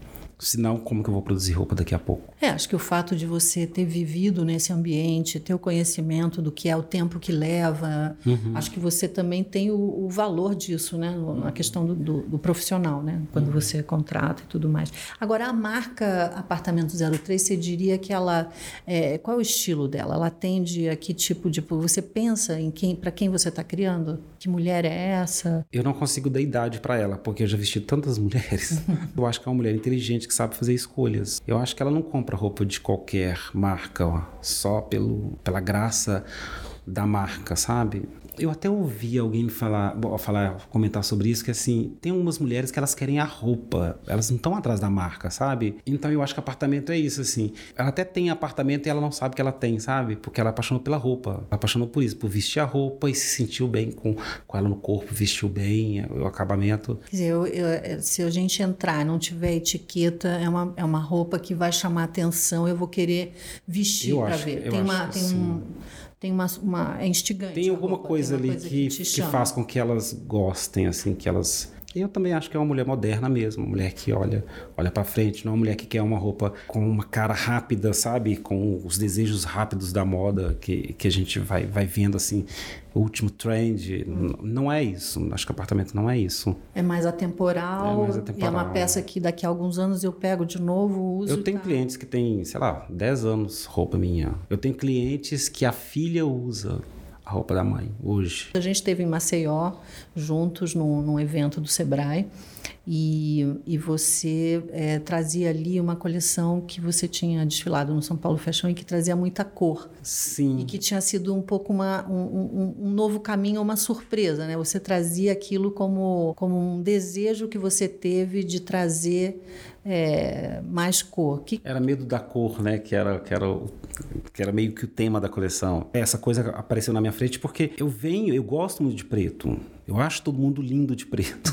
Senão, como que eu vou produzir roupa daqui a pouco? É, acho que o fato de você ter vivido nesse ambiente, ter o conhecimento do que é o tempo que leva, uhum. acho que você também tem o, o valor disso, né? A questão do, do, do profissional, né? Quando uhum. você contrata e tudo mais. Agora, a marca Apartamento zero três, você diria que ela... É, qual é o estilo dela? Ela atende a que tipo de... Você pensa em quem, para quem você está criando? Que mulher é essa? Eu não consigo dar idade para ela, porque eu já vesti tantas mulheres. Eu acho que é uma mulher inteligente, que sabe fazer escolhas. Eu acho que ela não compra roupa de qualquer marca, ó, só pelo, pela graça da marca, sabe? Eu até ouvi alguém falar, falar, comentar sobre isso, que assim, tem umas mulheres que elas querem a roupa, elas não estão atrás da marca, sabe? Então eu acho que apartamento é isso, assim. Ela até tem apartamento e ela não sabe que ela tem, sabe? Porque ela apaixonou pela roupa, ela apaixonou por isso, por vestir a roupa e se sentiu bem com, com ela no corpo, vestiu bem o acabamento. Quer dizer, eu, eu, se a gente entrar e não tiver etiqueta, é uma, é uma roupa que vai chamar atenção, eu vou querer vestir pra ver. Tem uma... Tem assim, um... Tem uma, uma... É instigante. Tem alguma roupa, coisa tem ali coisa que, que, que faz com que elas gostem, assim, que elas... Eu também acho que é uma mulher moderna mesmo, uma mulher que olha, olha pra frente, não é uma mulher que quer uma roupa com uma cara rápida, sabe? Com os desejos rápidos da moda que, que a gente vai, vai vendo, assim, o último trend. Hum. Não é isso. Acho que apartamento não é isso. É mais atemporal. É mais atemporal. E é uma peça que daqui a alguns anos eu pego de novo, uso. Eu tenho tá... clientes que têm, sei lá, dez anos roupa minha. Eu tenho clientes que a filha usa a roupa da mãe, hoje. A gente esteve em Maceió, juntos, num, num evento do Sebrae, e, e você é, trazia ali uma coleção que você tinha desfilado no São Paulo Fashion e que trazia muita cor. Sim. E que tinha sido um pouco uma, um, um, um novo caminho, uma surpresa, né? Você trazia aquilo como, como um desejo que você teve de trazer... É, mais cor. Que... Era medo da cor, né? Que era, que, era, que era meio que o tema da coleção. Essa coisa apareceu na minha frente porque eu venho, eu gosto muito de preto. Eu acho todo mundo lindo de preto.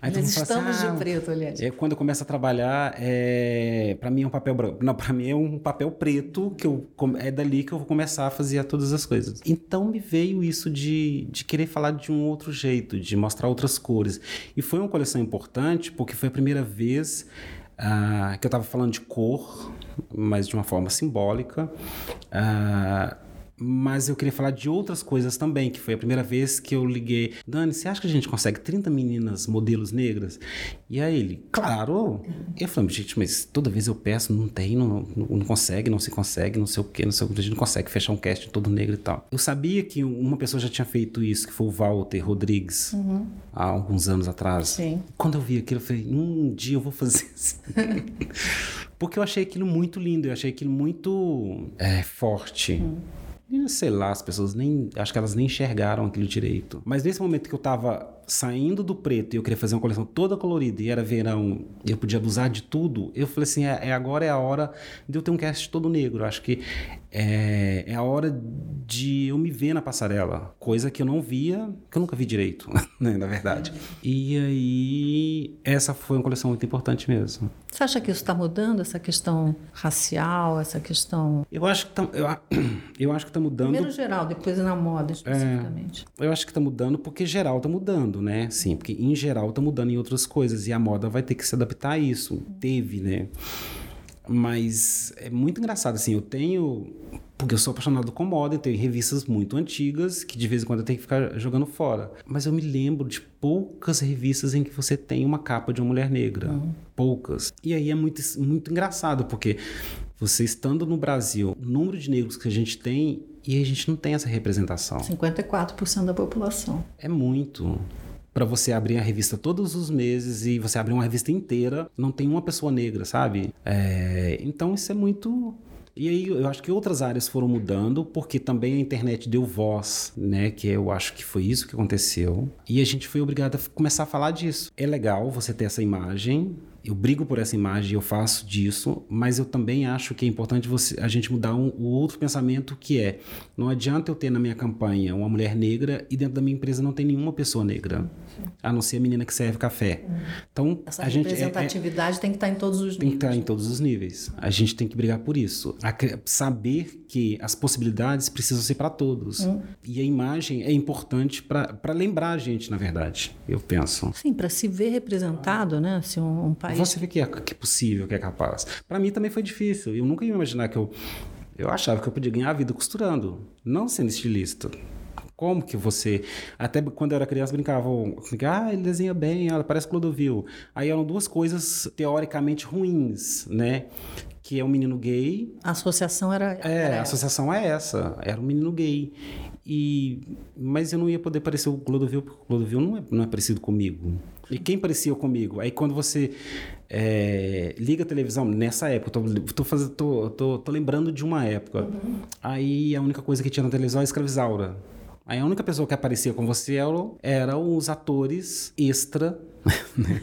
Aí nós estamos assim, ah, de preto, aliás. É, quando eu começo a trabalhar, é, para mim é um papel branco. Não, para mim é um papel preto, que eu, é dali que eu vou começar a fazer todas as coisas. Então me veio isso de, de querer falar de um outro jeito, de mostrar outras cores. E foi uma coleção importante, porque foi a primeira vez ah, que eu estava falando de cor, mas de uma forma simbólica. Ah, Mas eu queria falar de outras coisas também, que foi a primeira vez que eu liguei. Dani, você acha que a gente consegue trinta meninas, modelos negras? E aí ele, claro! Eu falei, gente, mas toda vez eu peço, não tem, não, não, não consegue, não se consegue, não sei o quê, não sei o que, a gente não consegue fechar um casting todo negro e tal. Eu sabia que uma pessoa já tinha feito isso, que foi o Walter Rodrigues, uhum. há alguns anos atrás. Sim. Quando eu vi aquilo, eu falei, um dia eu vou fazer isso. Porque eu achei aquilo muito lindo, eu achei aquilo muito é, forte. Uhum. Sei lá, as pessoas nem... Acho que elas nem enxergaram aquilo direito. Mas nesse momento que eu tava saindo do preto e eu queria fazer uma coleção toda colorida e era verão e eu podia abusar de tudo, eu falei assim, é, é, agora é a hora de eu ter um cast todo negro. Acho que é, é a hora de eu me ver na passarela. Coisa que eu não via, que eu nunca vi direito, né, na verdade. E aí, essa foi uma coleção muito importante mesmo. Você acha que isso está mudando, essa questão racial, essa questão... Eu acho que tá, eu, eu acho que tá mudando... Primeiro geral, depois na moda, especificamente. É, eu acho que tá mudando porque geral tá mudando. Né? Sim, porque em geral tá mudando em outras coisas e a moda vai ter que se adaptar a isso. Uhum. Teve, né? Mas é muito engraçado, assim, eu tenho... Porque eu sou apaixonado com moda, eu tenho revistas muito antigas que de vez em quando eu tenho que ficar jogando fora. Mas eu me lembro de poucas revistas em que você tem uma capa de uma mulher negra. Uhum. Poucas. E aí é muito, muito engraçado, porque você estando no Brasil, o número de negros que a gente tem, e a gente não tem essa representação. cinquenta e quatro por cento da população. É muito. Para você abrir a revista todos os meses e você abrir uma revista inteira, não tem uma pessoa negra, sabe? É, então isso é muito... E aí eu acho que outras áreas foram mudando, porque também a internet deu voz, né? Que eu acho que foi isso que aconteceu. E a gente foi obrigado a começar a falar disso. É legal você ter essa imagem, eu brigo por essa imagem, eu faço disso, mas eu também acho que é importante você, a gente mudar um, o outro pensamento, que é, não adianta eu ter na minha campanha uma mulher negra e dentro da minha empresa não tem nenhuma pessoa negra, a não ser a menina que serve café. Hum. Então, essa a gente, representatividade é, é, tem que estar em todos os níveis. Tem que estar em todos os níveis. A gente tem que brigar por isso. A, saber que as possibilidades precisam ser para todos. Hum. E a imagem é importante para lembrar a gente, na verdade, eu penso. Sim, para se ver representado, né? Se um, um país. Você vê que é, que é possível, que é capaz. Para mim também foi difícil. Eu nunca ia imaginar que eu... Eu achava que eu podia ganhar a vida costurando, não sendo estilista. Como que você... Até quando eu era criança, brincavam... Ah, ele desenha bem, ela parece Clodovil. Aí eram duas coisas teoricamente ruins, né? Que é um menino gay... A associação era... era é, a associação é essa. Era um menino gay. E, mas eu não ia poder parecer o Clodovil, porque o Clodovil não é, não é parecido comigo. E quem parecia comigo? Aí quando você é, liga a televisão, nessa época, eu tô, tô, fazendo, tô, tô, tô lembrando de uma época. Uhum. Aí a única coisa que tinha na televisão era Escravizaura. Aí a única pessoa que aparecia com você eram os atores extra, né?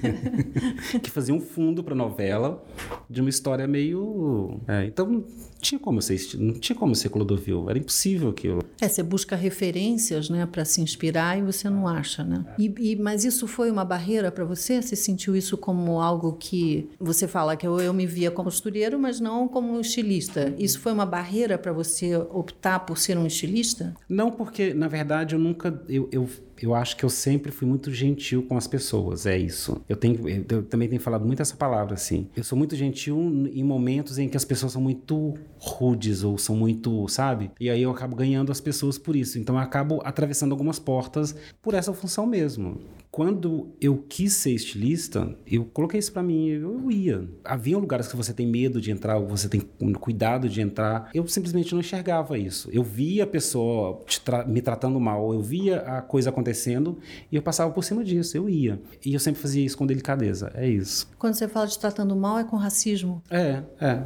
Que faziam fundo para novela de uma história meio... É, então não tinha como ser, não tinha como ser Clodovil, era impossível aquilo. É, você busca referências, né, para se inspirar e você não acha, né? E, e, mas isso foi uma barreira para você? Você sentiu isso como algo que... Você fala que eu, eu me via como costureiro, mas não como estilista. Isso foi uma barreira para você optar por ser um estilista? Não, porque na verdade eu nunca... Eu, eu, Eu acho que eu sempre fui muito gentil com as pessoas, é isso. Eu, tenho, eu também tenho falado muito essa palavra, assim. Eu sou muito gentil em momentos em que as pessoas são muito rudes ou são muito, sabe? E aí eu acabo ganhando as pessoas por isso. Então eu acabo atravessando algumas portas por essa função mesmo. Quando eu quis ser estilista, eu coloquei isso pra mim, eu, eu ia. Havia lugares que você tem medo de entrar, ou você tem cuidado de entrar. Eu simplesmente não enxergava isso. Eu via a pessoa te tra- me tratando mal, eu via a coisa acontecendo. acontecendo, e eu passava por cima disso, eu ia. E eu sempre fazia isso com delicadeza, é isso. Quando você fala de tratando mal, é com racismo? É, é.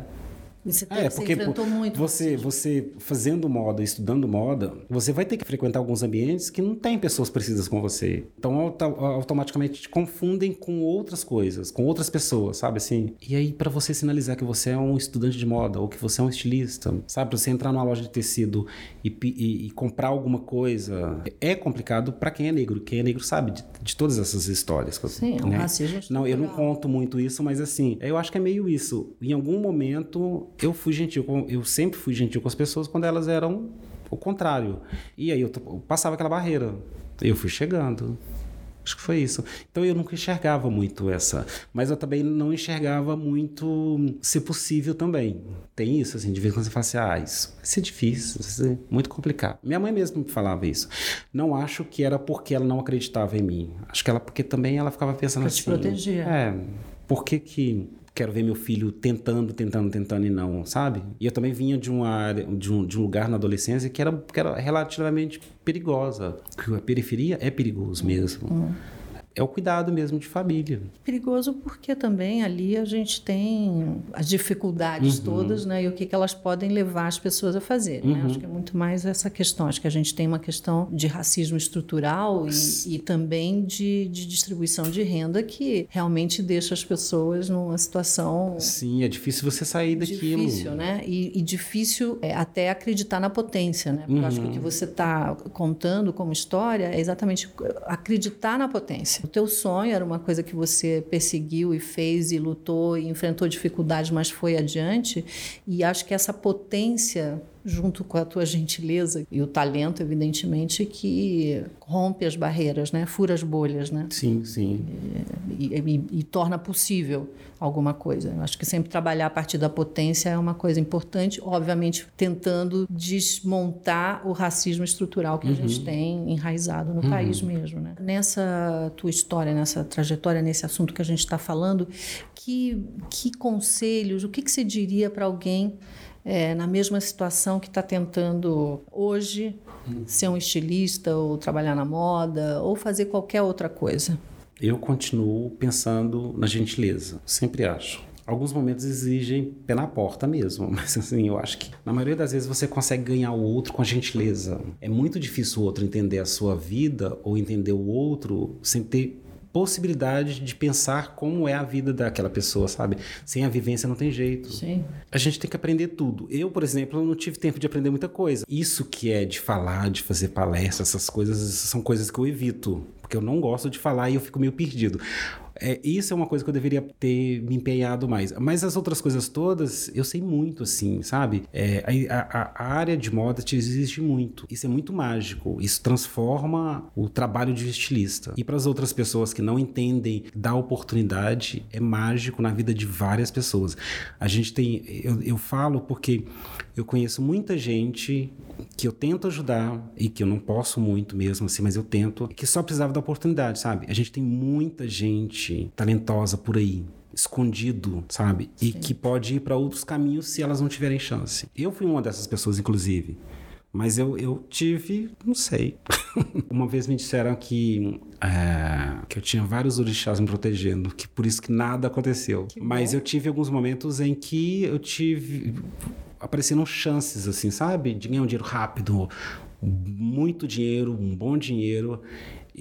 E você, é, porque você enfrentou muito você, você fazendo moda, estudando moda, você vai ter que frequentar alguns ambientes que não tem pessoas precisas com você. Então, auto, automaticamente te confundem com outras coisas, com outras pessoas, sabe assim? E aí, pra você sinalizar que você é um estudante de moda ou que você é um estilista, sabe? Pra você entrar numa loja de tecido e, e, e comprar alguma coisa, é complicado pra quem é negro. Quem é negro sabe de, de todas essas histórias. Sim, né? O racismo. Não, eu não conto muito isso, mas assim, eu acho que é meio isso. Em algum momento... Eu fui gentil, eu sempre fui gentil com as pessoas quando elas eram o contrário. E aí eu passava aquela barreira. Eu fui chegando. Acho que foi isso. Então eu nunca enxergava muito essa. Mas eu também não enxergava muito se possível também. Tem isso, assim, de vez em quando você fala assim, ah, isso vai ser difícil, vai ser muito complicado. Minha mãe mesmo falava isso. Não acho que era porque ela não acreditava em mim. Acho que ela, porque também ela ficava pensando assim... Pra te proteger. É, por que que... Quero ver meu filho tentando, tentando, tentando e não, sabe? E eu também vinha de uma área, de um, de um lugar na adolescência que era, que era relativamente perigosa. Porque a periferia é perigoso mesmo. Hum. É o cuidado mesmo de família. Perigoso porque também ali a gente tem as dificuldades, uhum, todas, né? E o que, que elas podem levar as pessoas a fazer, uhum, né? Acho que é muito mais essa questão. Acho que a gente tem uma questão de racismo estrutural e, e também de, de distribuição de renda que realmente deixa as pessoas numa situação... Sim, é difícil você sair daquilo. Difícil, né? E, e difícil é até acreditar na potência, né? Porque, uhum, eu acho que o que você está contando como história é exatamente acreditar na potência. O teu sonho era uma coisa que você perseguiu e fez e lutou e enfrentou dificuldades, mas foi adiante. E acho que essa potência, junto com a tua gentileza e o talento, evidentemente, que rompe as barreiras, né? Fura as bolhas, né? Sim, sim. E, e, e, e torna possível alguma coisa. Eu acho que sempre trabalhar a partir da potência é uma coisa importante, obviamente tentando desmontar o racismo estrutural que, uhum, a gente tem enraizado no, uhum, país mesmo, né? Nessa tua história, nessa trajetória, nesse assunto que a gente está falando, que, que conselhos, o que, que você diria para alguém É, na mesma situação que está tentando hoje ser um estilista ou trabalhar na moda ou fazer qualquer outra coisa? Eu continuo pensando na gentileza, sempre acho. Alguns momentos exigem pé na porta mesmo, mas assim, eu acho que na maioria das vezes você consegue ganhar o outro com a gentileza. É muito difícil o outro entender a sua vida ou entender o outro sem ter possibilidade de pensar como é a vida daquela pessoa, sabe? Sem a vivência não tem jeito. Sim. A gente tem que aprender tudo. Eu, por exemplo, não tive tempo de aprender muita coisa. Isso que é de falar, de fazer palestra, essas coisas, são coisas que eu evito, porque eu não gosto de falar e eu fico meio perdido. É, isso é uma coisa que eu deveria ter me empenhado mais. Mas as outras coisas todas, eu sei muito, assim, sabe? É, a, a, a área de moda te exige muito. Isso é muito mágico. Isso transforma o trabalho de estilista. E para as outras pessoas que não entendem da oportunidade, é mágico na vida de várias pessoas. A gente tem... Eu, eu falo porque eu conheço muita gente que eu tento ajudar e que eu não posso muito mesmo, assim, mas eu tento, que só precisava da oportunidade, sabe? A gente tem muita gente talentosa por aí, escondido, sabe? Sim. E que pode ir para outros caminhos se elas não tiverem chance. Eu fui uma dessas pessoas, inclusive. Mas eu, eu tive, não sei. Uma vez me disseram que, é, que eu tinha vários orixás me protegendo, que por isso que nada aconteceu. Que Mas bom. Eu tive alguns momentos em que eu tive... apareceram chances, assim, sabe? De ganhar um dinheiro rápido, muito dinheiro, um bom dinheiro...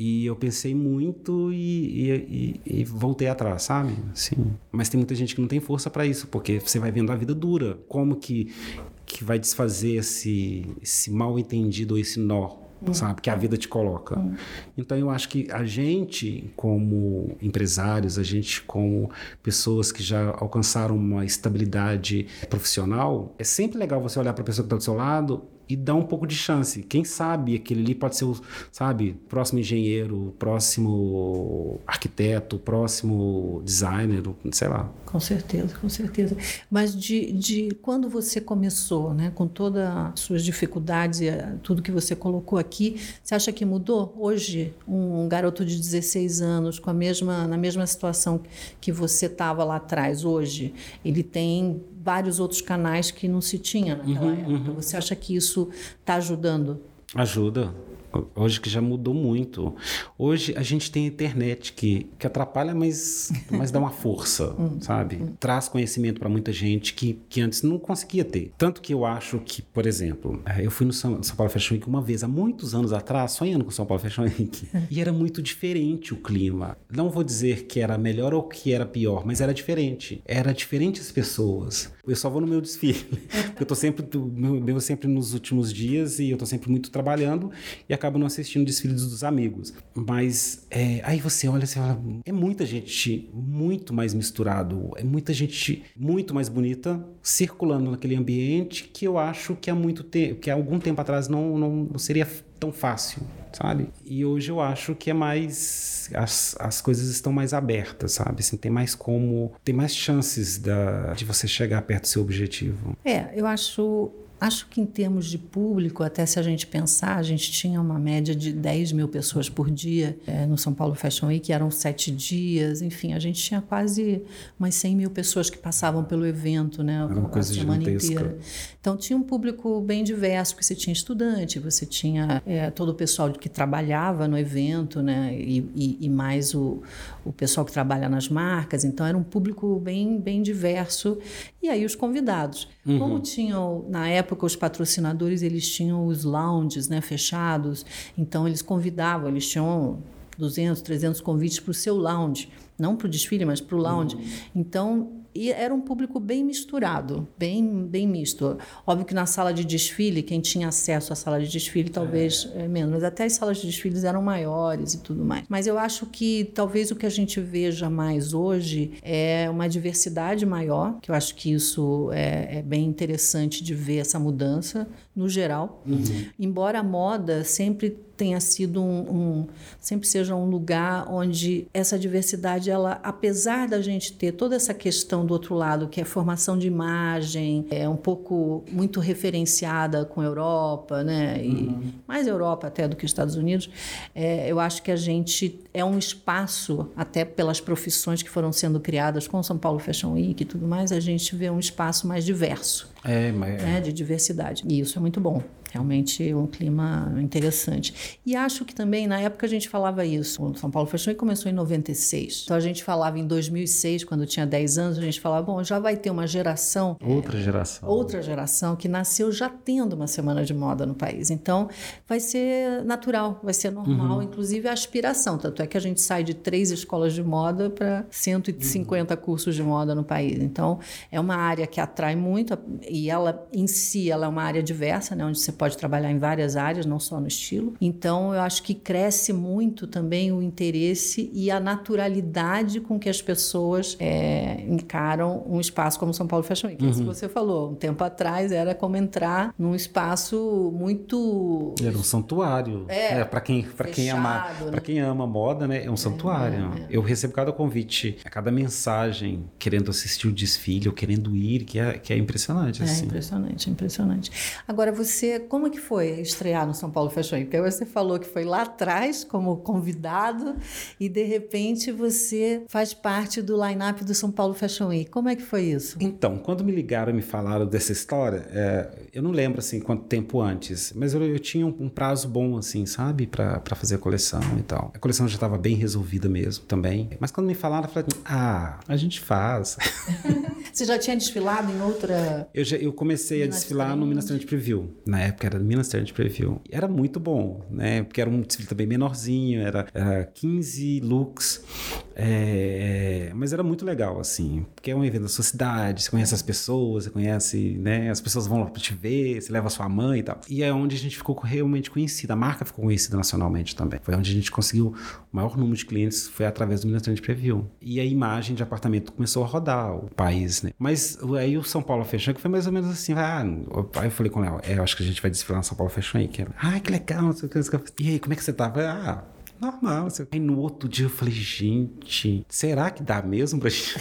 E eu pensei muito e, e, e, e voltei atrás, sabe? Sim. Mas tem muita gente que não tem força para isso, porque você vai vendo a vida dura. Como que, que vai desfazer esse, esse mal entendido ou esse nó, hum. sabe? Que a vida te coloca. Hum. Então, eu acho que a gente, como empresários, a gente como pessoas que já alcançaram uma estabilidade profissional, é sempre legal você olhar para a pessoa que está do seu lado e dá um pouco de chance. Quem sabe aquele ali pode ser o, sabe, próximo engenheiro, próximo arquiteto, próximo designer, sei lá. Com certeza, com certeza. Mas de, de quando você começou, né, com todas as suas dificuldades e tudo que você colocou aqui, você acha que mudou? Hoje, um garoto de dezesseis anos, com a mesma, na mesma situação que você estava lá atrás, hoje, ele tem... vários outros canais que não se tinha naquela uhum, época. Uhum. Você acha que isso está ajudando? Ajuda. Hoje que já mudou muito. Hoje a gente tem a internet que, que atrapalha, mas, mas dá uma força, sabe? Traz conhecimento para muita gente que, que antes não conseguia ter. Tanto que eu acho que, por exemplo, eu fui no São, São Paulo Fashion Week uma vez, há muitos anos atrás, sonhando com o São Paulo Fashion Week. E era muito diferente o clima. Não vou dizer que era melhor ou que era pior, mas era diferente. Era diferente as pessoas. Eu só vou no meu desfile. Eu tô sempre, meu, meu sempre nos últimos dias e eu tô sempre muito trabalhando e acabo não assistindo desfiles dos amigos. Mas é, aí você olha e fala, é muita gente muito mais misturado, é muita gente muito mais bonita circulando naquele ambiente que eu acho que há muito tempo, que há algum tempo atrás não, não, não seria tão fácil, sabe? E hoje eu acho que é mais... As, as coisas estão mais abertas, sabe? Assim, tem mais como... Tem mais chances da, de você chegar perto do seu objetivo. É, eu acho... Acho que em termos de público, até se a gente pensar, a gente tinha uma média de dez mil pessoas por dia é, no São Paulo Fashion Week, eram sete dias, enfim, a gente tinha quase umas cem mil pessoas que passavam pelo evento, né? Era uma coisa gigantesca. Então tinha um público bem diverso, porque você tinha estudante, você tinha é, todo o pessoal que trabalhava no evento, né? E, e, e mais o, o pessoal que trabalha nas marcas, então era um público bem, bem diverso. E aí os convidados. Uhum. Como tinham, na época, os patrocinadores, eles tinham os lounges, né, fechados, então eles convidavam, eles tinham duzentos, trezentos convites para o seu lounge, não para o desfile, mas para o lounge. Uhum. Então, e era um público bem misturado, bem, bem misto. Óbvio que na sala de desfile, quem tinha acesso à sala de desfile, talvez é. É menos, mas até as salas de desfiles eram maiores e tudo mais. Mas eu acho que talvez o que a gente veja mais hoje é uma diversidade maior, que eu acho que isso é, é bem interessante de ver essa mudança no geral. Uhum. Embora a moda sempre tenha sido um, um... sempre seja um lugar onde essa diversidade, ela, apesar da gente ter toda essa questão do outro lado, que é formação de imagem, é um pouco muito referenciada com a Europa, né? E uhum. mais Europa até do que os Estados Unidos, é, eu acho que a gente é um espaço, até pelas profissões que foram sendo criadas com São Paulo Fashion Week e tudo mais, a gente vê um espaço mais diverso, é, mas... né? De diversidade. E isso é muito bom. Realmente um clima interessante. E acho que também, na época, a gente falava isso. O São Paulo Fashion Week começou em noventa e seis. Então, a gente falava em dois mil e seis, quando eu tinha dez anos, a gente falava, bom, já vai ter uma geração... Outra é, geração. Outra geração que nasceu já tendo uma semana de moda no país. Então, vai ser natural, vai ser normal, uhum. inclusive a aspiração. Tanto é que a gente sai de três escolas de moda para cento e cinquenta uhum. cursos de moda no país. Então, é uma área que atrai muito e ela, em si, ela é uma área diversa, né? Onde você pode trabalhar em várias áreas, não só no estilo. Então, eu acho que cresce muito também o interesse e a naturalidade com que as pessoas é, encaram um espaço como São Paulo Fashion Week. Uhum. Isso que você falou, um tempo atrás era como entrar num espaço muito... Era um santuário. É, é para quem, quem, né? quem ama moda, né? É um santuário. É, é, é. Eu recebo cada convite, cada mensagem, querendo assistir o desfile ou querendo ir, que é, que é impressionante. É assim. impressionante, impressionante. Agora, você, como é que foi estrear no São Paulo Fashion Week? Porque você falou que foi lá atrás como convidado e, de repente, você faz parte do line-up do São Paulo Fashion Week. Como é que foi isso? Então, quando me ligaram e me falaram dessa história, é, eu não lembro, assim, quanto tempo antes, mas eu, eu tinha um, um prazo bom, assim, sabe? Pra, pra fazer a coleção e tal. A coleção já estava bem resolvida mesmo, também. Mas quando me falaram, eu falei, ah, a gente faz. Você já tinha desfilado em outra... Eu, já, eu comecei Minas a desfilar Trend. no Minas Trend Preview. Na época era Minas Trend Preview. E era muito bom, né? Porque era um desfile também menorzinho, era, era quinze looks. É, mas era muito legal, assim. Porque é um evento da sua cidade, você conhece as pessoas, você conhece, né? As pessoas vão lá pra te ver, você leva a sua mãe e tal. E é onde a gente ficou realmente conhecida. A marca ficou conhecida nacionalmente também. Foi onde a gente conseguiu o maior número de clientes, foi através do Minas Trend Preview. E a imagem de Apartamento começou a rodar o país, né? Mas aí o São Paulo Fashion Week foi mais ou menos assim. Ah, aí eu falei com o Léo, é, acho que a gente vai desfilar no São Paulo Fashion Week. Ah, que legal, não sei o que. E aí, como é que você tá? Ah... normal. Assim. Aí no outro dia eu falei, gente, será que dá mesmo pra gente?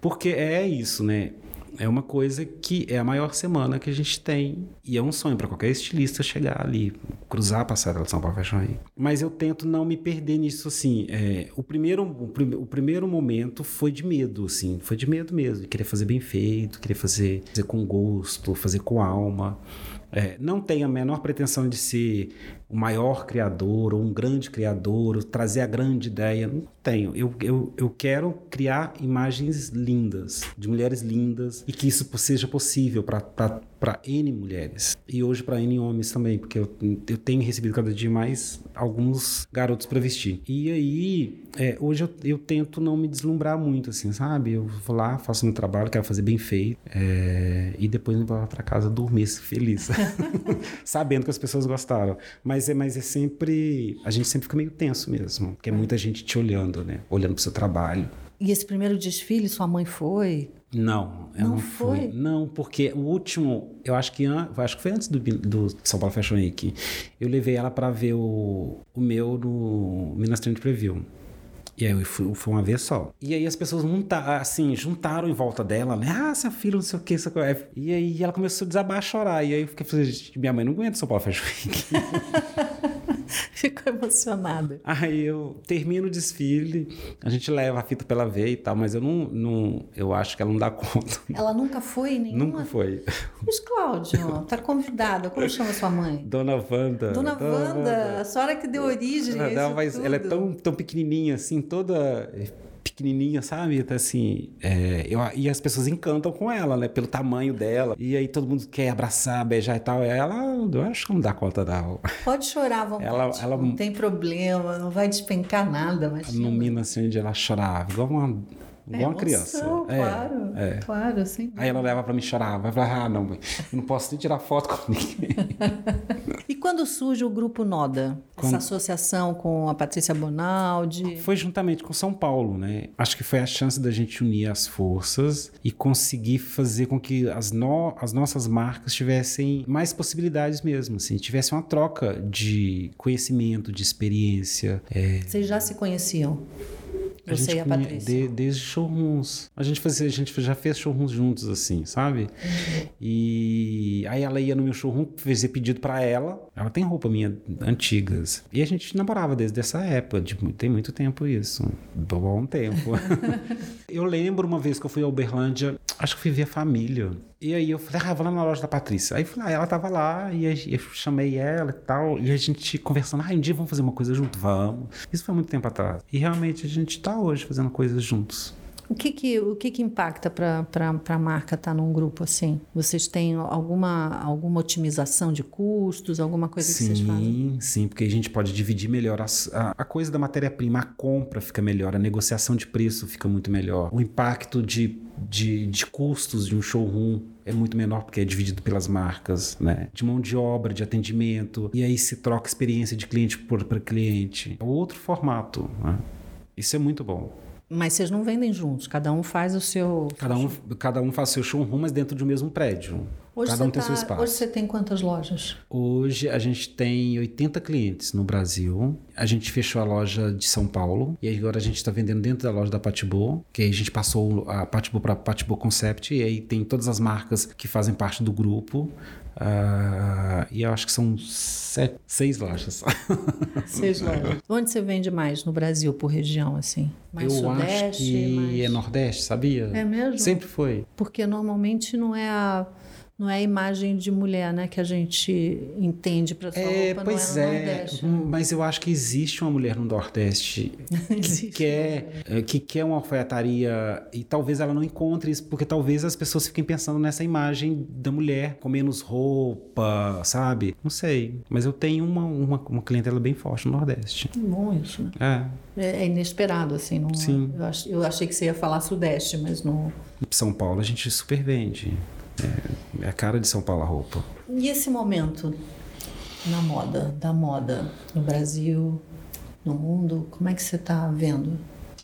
Porque é isso, né? É uma coisa que é a maior semana que a gente tem. E é um sonho para qualquer estilista chegar ali, cruzar a passarela de São Paulo Fashion Week. Mas eu tento não me perder nisso, assim. É, o, primeiro, o, prim- o primeiro momento foi de medo, assim. Foi de medo mesmo. Queria fazer bem feito, queria fazer, fazer com gosto, fazer com alma. É, não tenho a menor pretensão de ser o maior criador ou um grande criador, ou trazer a grande ideia. Não tenho. Eu, eu, eu quero criar imagens lindas, de mulheres lindas, e que isso seja possível para para N mulheres. E hoje para N homens também, porque eu, eu tenho recebido cada dia mais alguns garotos para vestir. E aí, é, hoje eu, eu tento não me deslumbrar muito, assim, sabe? Eu vou lá, faço meu trabalho, quero fazer bem feito, é, e depois eu vou lá para casa dormir feliz, sabendo que as pessoas gostaram. Mas é, mas é sempre... A gente sempre fica meio tenso mesmo, porque é muita gente te olhando, né? Olhando pro seu trabalho. E esse primeiro desfile, sua mãe foi? Não, eu não, não fui. Não, porque o último, eu acho que, eu acho que foi antes do, do São Paulo Fashion Week, eu levei ela para ver o, o meu no Minas Trend Preview. E aí eu fui, fui uma vez só. E aí as pessoas monta, assim, juntaram em volta dela, né? Ah, seu filho, não sei o que, seu... E aí ela começou a desabar, a chorar. E aí eu fiquei falando, minha mãe não aguenta o São Paulo Fashion Week. Ficou emocionada. Aí eu termino o desfile, a gente leva a fita pra ela ver e tal, mas eu não, não, eu acho que ela não dá conta. Ela nunca foi nenhuma? Nunca foi. Luiz Cláudio, tá convidada. Como chama sua mãe? Dona Wanda. Dona, Dona Wanda, Wanda, a senhora que deu origem a isso mas tudo. Ela é tão, tão pequenininha assim, toda... pequenininha, sabe? Então, assim, é, eu, e as pessoas encantam com ela, né? Pelo tamanho dela. E aí todo mundo quer abraçar, beijar e tal. Ela, eu acho que não dá conta da... Pode chorar à vontade. Ela, ela, não tem problema, não vai despencar nada. Mas no Minas Trend ela chorava, igual uma... Igual é uma criança. É, claro, é. claro, sim. Aí ela leva pra mim chorar, vai falar, ah, não, eu não posso nem tirar foto com ninguém. E quando surge o Grupo Noda? Com... Essa associação com a Patrícia Bonaldi? Foi juntamente com São Paulo, né? Acho que foi a chance da gente unir as forças e conseguir fazer com que as, no... as nossas marcas tivessem mais possibilidades mesmo, assim, tivesse uma troca de conhecimento, de experiência. É... Vocês já se conheciam? Eu sei a Patrícia. De, desde showrooms. A gente, fazia, a gente já fez showrooms juntos, assim, sabe? Uhum. E aí ela ia no meu showroom, fazia pedido pra ela. Ela tem roupa minha, antigas. E a gente namorava desde essa época. De, tem muito tempo isso. Bom tempo. Eu lembro uma vez que eu fui a Uberlândia, acho que fui ver a família. E aí eu falei, ah, vou lá na loja da Patrícia. Aí fui lá, ela tava lá, e eu chamei ela e tal. E a gente conversando, ah, um dia vamos fazer uma coisa junto? Vamos. Isso foi muito tempo atrás. E realmente a gente tá hoje fazendo coisas juntos. O que que, o que, que impacta para a marca estar tá num grupo assim? Vocês têm alguma, alguma otimização de custos, alguma coisa sim, que vocês fazem? Sim, sim, porque a gente pode dividir melhor a, a, a coisa da matéria-prima, a compra fica melhor, a negociação de preço fica muito melhor, o impacto de, de, de custos de um showroom é muito menor porque é dividido pelas marcas, né? De mão de obra, de atendimento, e aí se troca experiência de cliente para cliente. É outro formato, né? Isso é muito bom. Mas vocês não vendem juntos, cada um faz o seu... Cada um, cada um faz o seu showroom, mas dentro de um mesmo prédio. Hoje cada um tá, tem seu espaço. Hoje você tem quantas lojas? Hoje a gente tem oitenta clientes no Brasil. A gente fechou a loja de São Paulo e agora a gente está vendendo dentro da loja da Patibô, que aí a gente passou a Patibô para a Patibô Concept e aí tem todas as marcas que fazem parte do grupo. Uh, e eu acho que são sete, seis lojas. Seis lojas. Onde você vende mais no Brasil, por região, assim? Mais eu sudeste, acho que mais... é nordeste, sabia? É mesmo? Sempre foi. Porque normalmente não é a... Não é a imagem de mulher, né, que a gente entende para sua é, roupa, pois não é, é no Nordeste. Mas eu acho que existe uma mulher no Nordeste que, quer, que quer uma alfaiataria e talvez ela não encontre isso, porque talvez as pessoas fiquem pensando nessa imagem da mulher com menos roupa, sabe? Não sei, mas eu tenho uma, uma, uma clientela bem forte no Nordeste. Que bom isso, né? É. É inesperado, assim. Não, sim. Eu, ach, eu achei que você ia falar Sudeste, mas não... São Paulo a gente super vende. É a cara de São Paulo a roupa. E esse momento na moda, da moda no Brasil, no mundo, como é que você está vendo?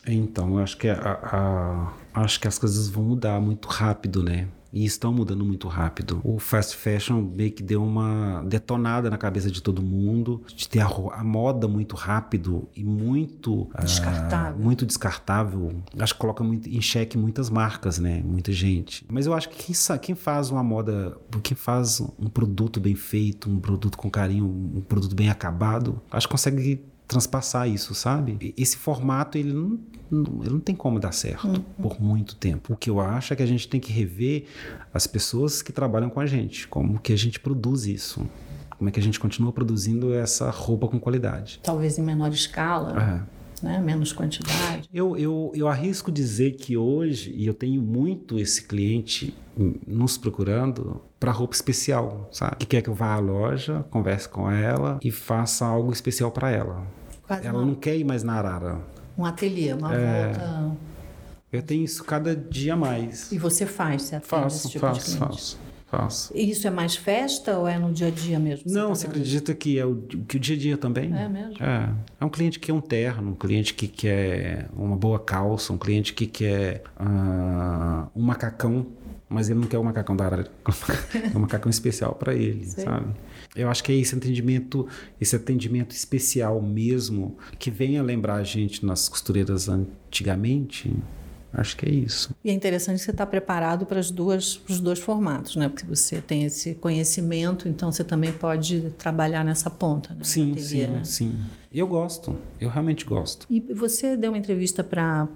Então, eu acho que, a, a, acho que as coisas vão mudar muito rápido, né? E estão mudando muito rápido. O fast fashion meio que deu uma detonada na cabeça de todo mundo, de ter a, a moda muito rápido e muito... Descartável. Uh, muito descartável. Acho que coloca muito, em xeque muitas marcas, né? Muita gente. Mas eu acho que quem, quem faz uma moda, quem faz um produto bem feito, um produto com carinho, um produto bem acabado, acho que consegue... transpassar isso, sabe? Esse formato, ele não, não, ele não tem como dar certo uhum. por muito tempo. O que eu acho é que a gente tem que rever as pessoas que trabalham com a gente, como que a gente produz isso, como é que a gente continua produzindo essa roupa com qualidade. Talvez em menor escala, é. né? Menos quantidade. Eu, eu, eu arrisco dizer que hoje, e eu tenho muito esse cliente nos procurando, para roupa especial, sabe? Que quer que eu vá à loja, converse com ela e faça algo especial para ela. Quase ela uma... não quer ir mais na arara. Um ateliê, uma é... volta... Eu tenho isso cada dia mais. E você faz, você atende faço, esse tipo faço, de cliente? Faço, faço, faço. E isso é mais festa ou é no dia a dia mesmo? Não, você, tá você acredita que é o, que o dia a dia também? É mesmo? É. É um cliente que quer um terno, um cliente que quer uma boa calça, um cliente que quer uh, um macacão. Mas ele não quer o macacão da área, é um macacão especial para ele, sei. Sabe? Eu acho que é esse atendimento, esse atendimento especial mesmo, que vem a lembrar a gente nas costureiras antigamente, acho que é isso. E é interessante que você está preparado para os dois formatos, né? Porque você tem esse conhecimento, então você também pode trabalhar nessa ponta, né? Sim, T V, sim, né? Sim. Eu gosto, eu realmente gosto. E você deu uma entrevista para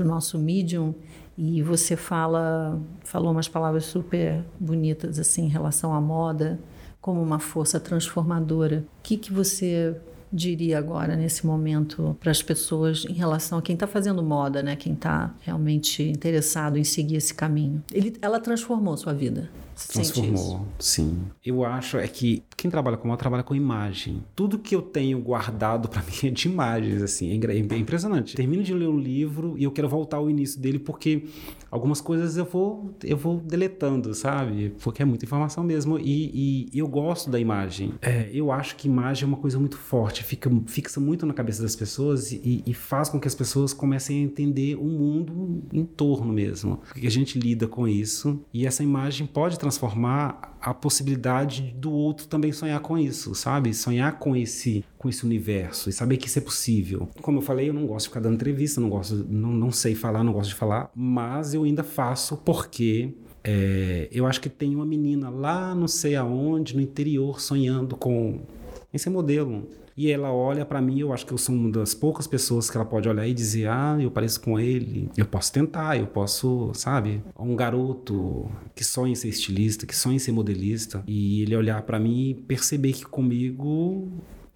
o nosso Medium... E você fala, falou umas palavras super bonitas assim, em relação à moda, como uma força transformadora. O que, que você diria agora, nesse momento, para as pessoas em relação a quem está fazendo moda, né? Quem está realmente interessado em seguir esse caminho? Ele, ela transformou sua vida? Você transformou, sim. Eu acho é que quem trabalha com moda trabalha com imagem. Tudo que eu tenho guardado para mim é de imagens, assim, é impressionante. Termino de ler o livro e eu quero voltar ao início dele porque algumas coisas eu vou, eu vou deletando, sabe? Porque é muita informação mesmo e, e eu gosto da imagem. É, eu acho que imagem é uma coisa muito forte, fica, fixa muito na cabeça das pessoas e, e faz com que as pessoas comecem a entender o mundo em torno mesmo. Porque a gente lida com isso e essa imagem pode transformar a possibilidade do outro também sonhar com isso, sabe? Sonhar com esse, com esse universo e saber que isso é possível. Como eu falei, eu não gosto de ficar dando entrevista, não gosto, não, não sei falar, não gosto de falar, mas eu ainda faço porque é, eu acho que tem uma menina lá, não sei aonde, no interior, sonhando com esse modelo. E ela olha pra mim, eu acho que eu sou uma das poucas pessoas que ela pode olhar e dizer, ah, eu pareço com ele, eu posso tentar, eu posso, sabe? Um garoto que sonha em ser estilista, que sonha em ser modelista, e ele olhar pra mim e perceber que comigo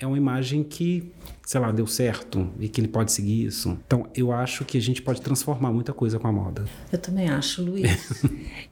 é uma imagem que, sei lá, deu certo e que ele pode seguir isso. Então, eu acho que a gente pode transformar muita coisa com a moda. Eu também acho, Luiz.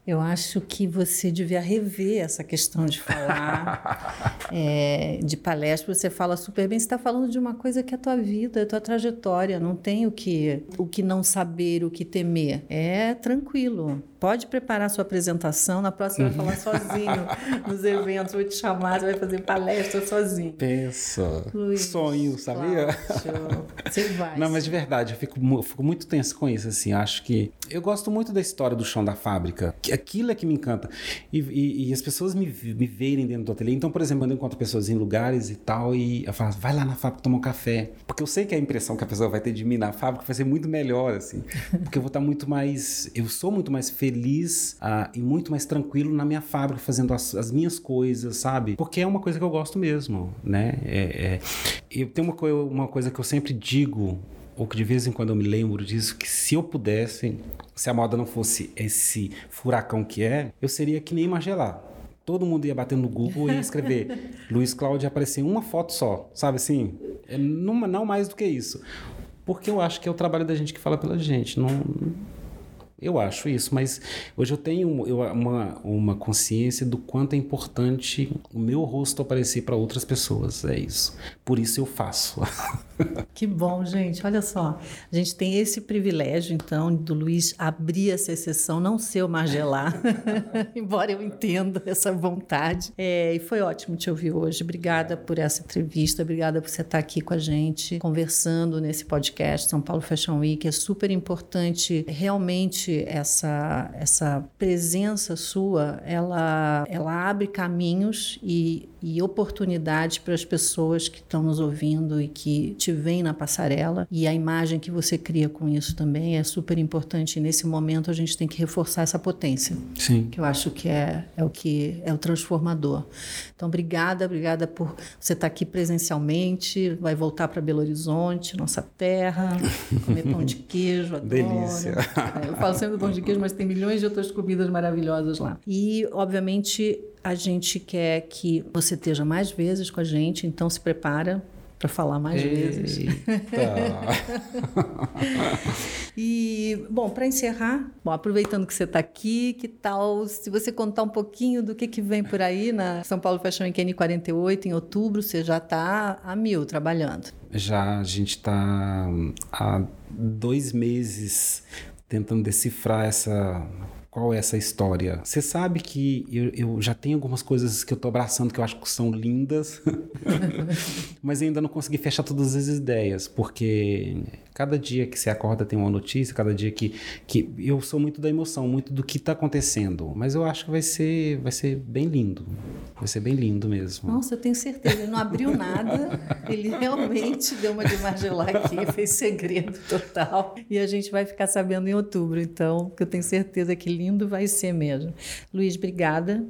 Eu acho que você devia rever essa questão de falar, é, de palestra. Você fala super bem, você está falando de uma coisa que é a tua vida, é a tua trajetória. Não tem o que, o que não saber, o que temer. É tranquilo. Pode preparar a sua apresentação, na próxima vai falar sozinho nos eventos. Vou te chamar, você vai fazer palestra sozinho. Pensa. Luiz, sonho, sabia? Claro, você vai. Não, mas de verdade, eu fico, eu fico muito tenso com isso, assim, acho que eu gosto muito da história do chão da fábrica, que aquilo é que me encanta, e, e, e as pessoas me, me verem dentro do ateliê. Então, por exemplo, eu encontro pessoas em lugares e tal, e eu falo, vai lá na fábrica tomar um café, porque eu sei que a impressão que a pessoa vai ter de mim na fábrica vai ser muito melhor, assim, porque eu vou estar muito mais, eu sou muito mais feliz uh, e muito mais tranquilo na minha fábrica, fazendo as, as minhas coisas, sabe? Porque é uma coisa que eu gosto mesmo, né? É, É, é. Eu tenho uma, co- uma coisa que eu sempre digo, ou que de vez em quando eu me lembro disso, que se eu pudesse, se a moda não fosse esse furacão que é, eu seria que nem Margelá. Todo mundo ia batendo no Google e ia escrever Luiz Cláudio, ia aparecer uma foto só, sabe assim? É, não, não mais do que isso. Porque eu acho que é o trabalho da gente que fala pela gente, não... Eu acho isso, mas hoje eu tenho uma, uma consciência do quanto é importante o meu rosto aparecer para outras pessoas, é isso. Por isso eu faço. Que bom, gente. Olha só, a gente tem esse privilégio, então, do Luiz abrir essa exceção, não ser o Margelá, embora eu entenda essa vontade. É, e foi ótimo te ouvir hoje. Obrigada por essa entrevista, obrigada por você estar aqui com a gente, conversando nesse podcast São Paulo Fashion Week. É super importante realmente Essa, essa presença sua, ela, ela abre caminhos e, e oportunidades para as pessoas que estão nos ouvindo e que te veem na passarela, e a imagem que você cria com isso também é super importante, e nesse momento a gente tem que reforçar essa potência. Sim. Que eu acho que é, é o que é o transformador. Então, obrigada, obrigada por você estar aqui presencialmente, vai voltar para Belo Horizonte, nossa terra, comer pão de queijo, adoro. Delícia. Eu falo sempre do pão de queijo, mas tem milhões de outras comidas maravilhosas lá. E, obviamente, a gente quer que você esteja mais vezes com a gente, então se prepara para falar mais Eita. vezes. E, bom, para encerrar, bom, aproveitando que você está aqui, que tal se você contar um pouquinho do que, que vem por aí na São Paulo Fashion Week N quarenta e oito, em outubro? Você já está a mil trabalhando. Já, a gente está há dois meses tentando decifrar essa... Qual é essa história? Você sabe que eu, eu já tenho algumas coisas que eu tô abraçando que eu acho que são lindas, mas ainda não consegui fechar todas as ideias, porque cada dia que você acorda tem uma notícia, cada dia que... que eu sou muito da emoção, muito do que tá acontecendo, mas eu acho que vai ser, vai ser bem lindo, vai ser bem lindo mesmo. Nossa, eu tenho certeza, ele não abriu nada, ele realmente deu uma de Margelá aqui, fez segredo total, e a gente vai ficar sabendo em outubro, então, que eu tenho certeza que lindo vai ser mesmo. Luiz, obrigada.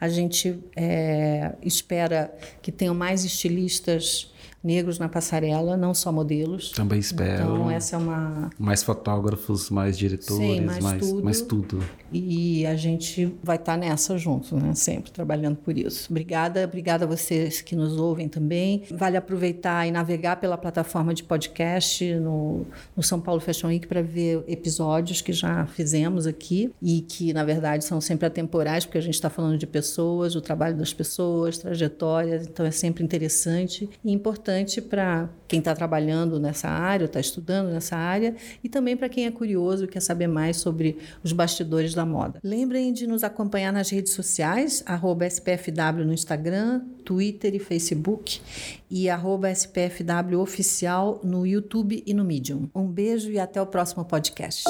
A gente é, espera que tenham mais estilistas negros na passarela, não só modelos. Também espero. Então, essa é uma... Mais fotógrafos, mais diretores, Sim, mais, mais, tudo. mais tudo. E a gente vai estar nessa junto, né? Sempre trabalhando por isso. Obrigada, obrigada a vocês que nos ouvem também. Vale aproveitar e navegar pela plataforma de podcast no, no São Paulo Fashion Week para ver episódios que já fizemos aqui e que, na verdade, são sempre atemporais, porque a gente está falando de pessoas, o trabalho das pessoas, trajetórias, então é sempre interessante e importante para quem está trabalhando nessa área, está estudando nessa área, e também para quem é curioso e quer saber mais sobre os bastidores da moda. Lembrem de nos acompanhar nas redes sociais, arroba S P F W no Instagram, Twitter e Facebook, e arroba S P F W Oficial no YouTube e no Medium. Um beijo e até o próximo podcast.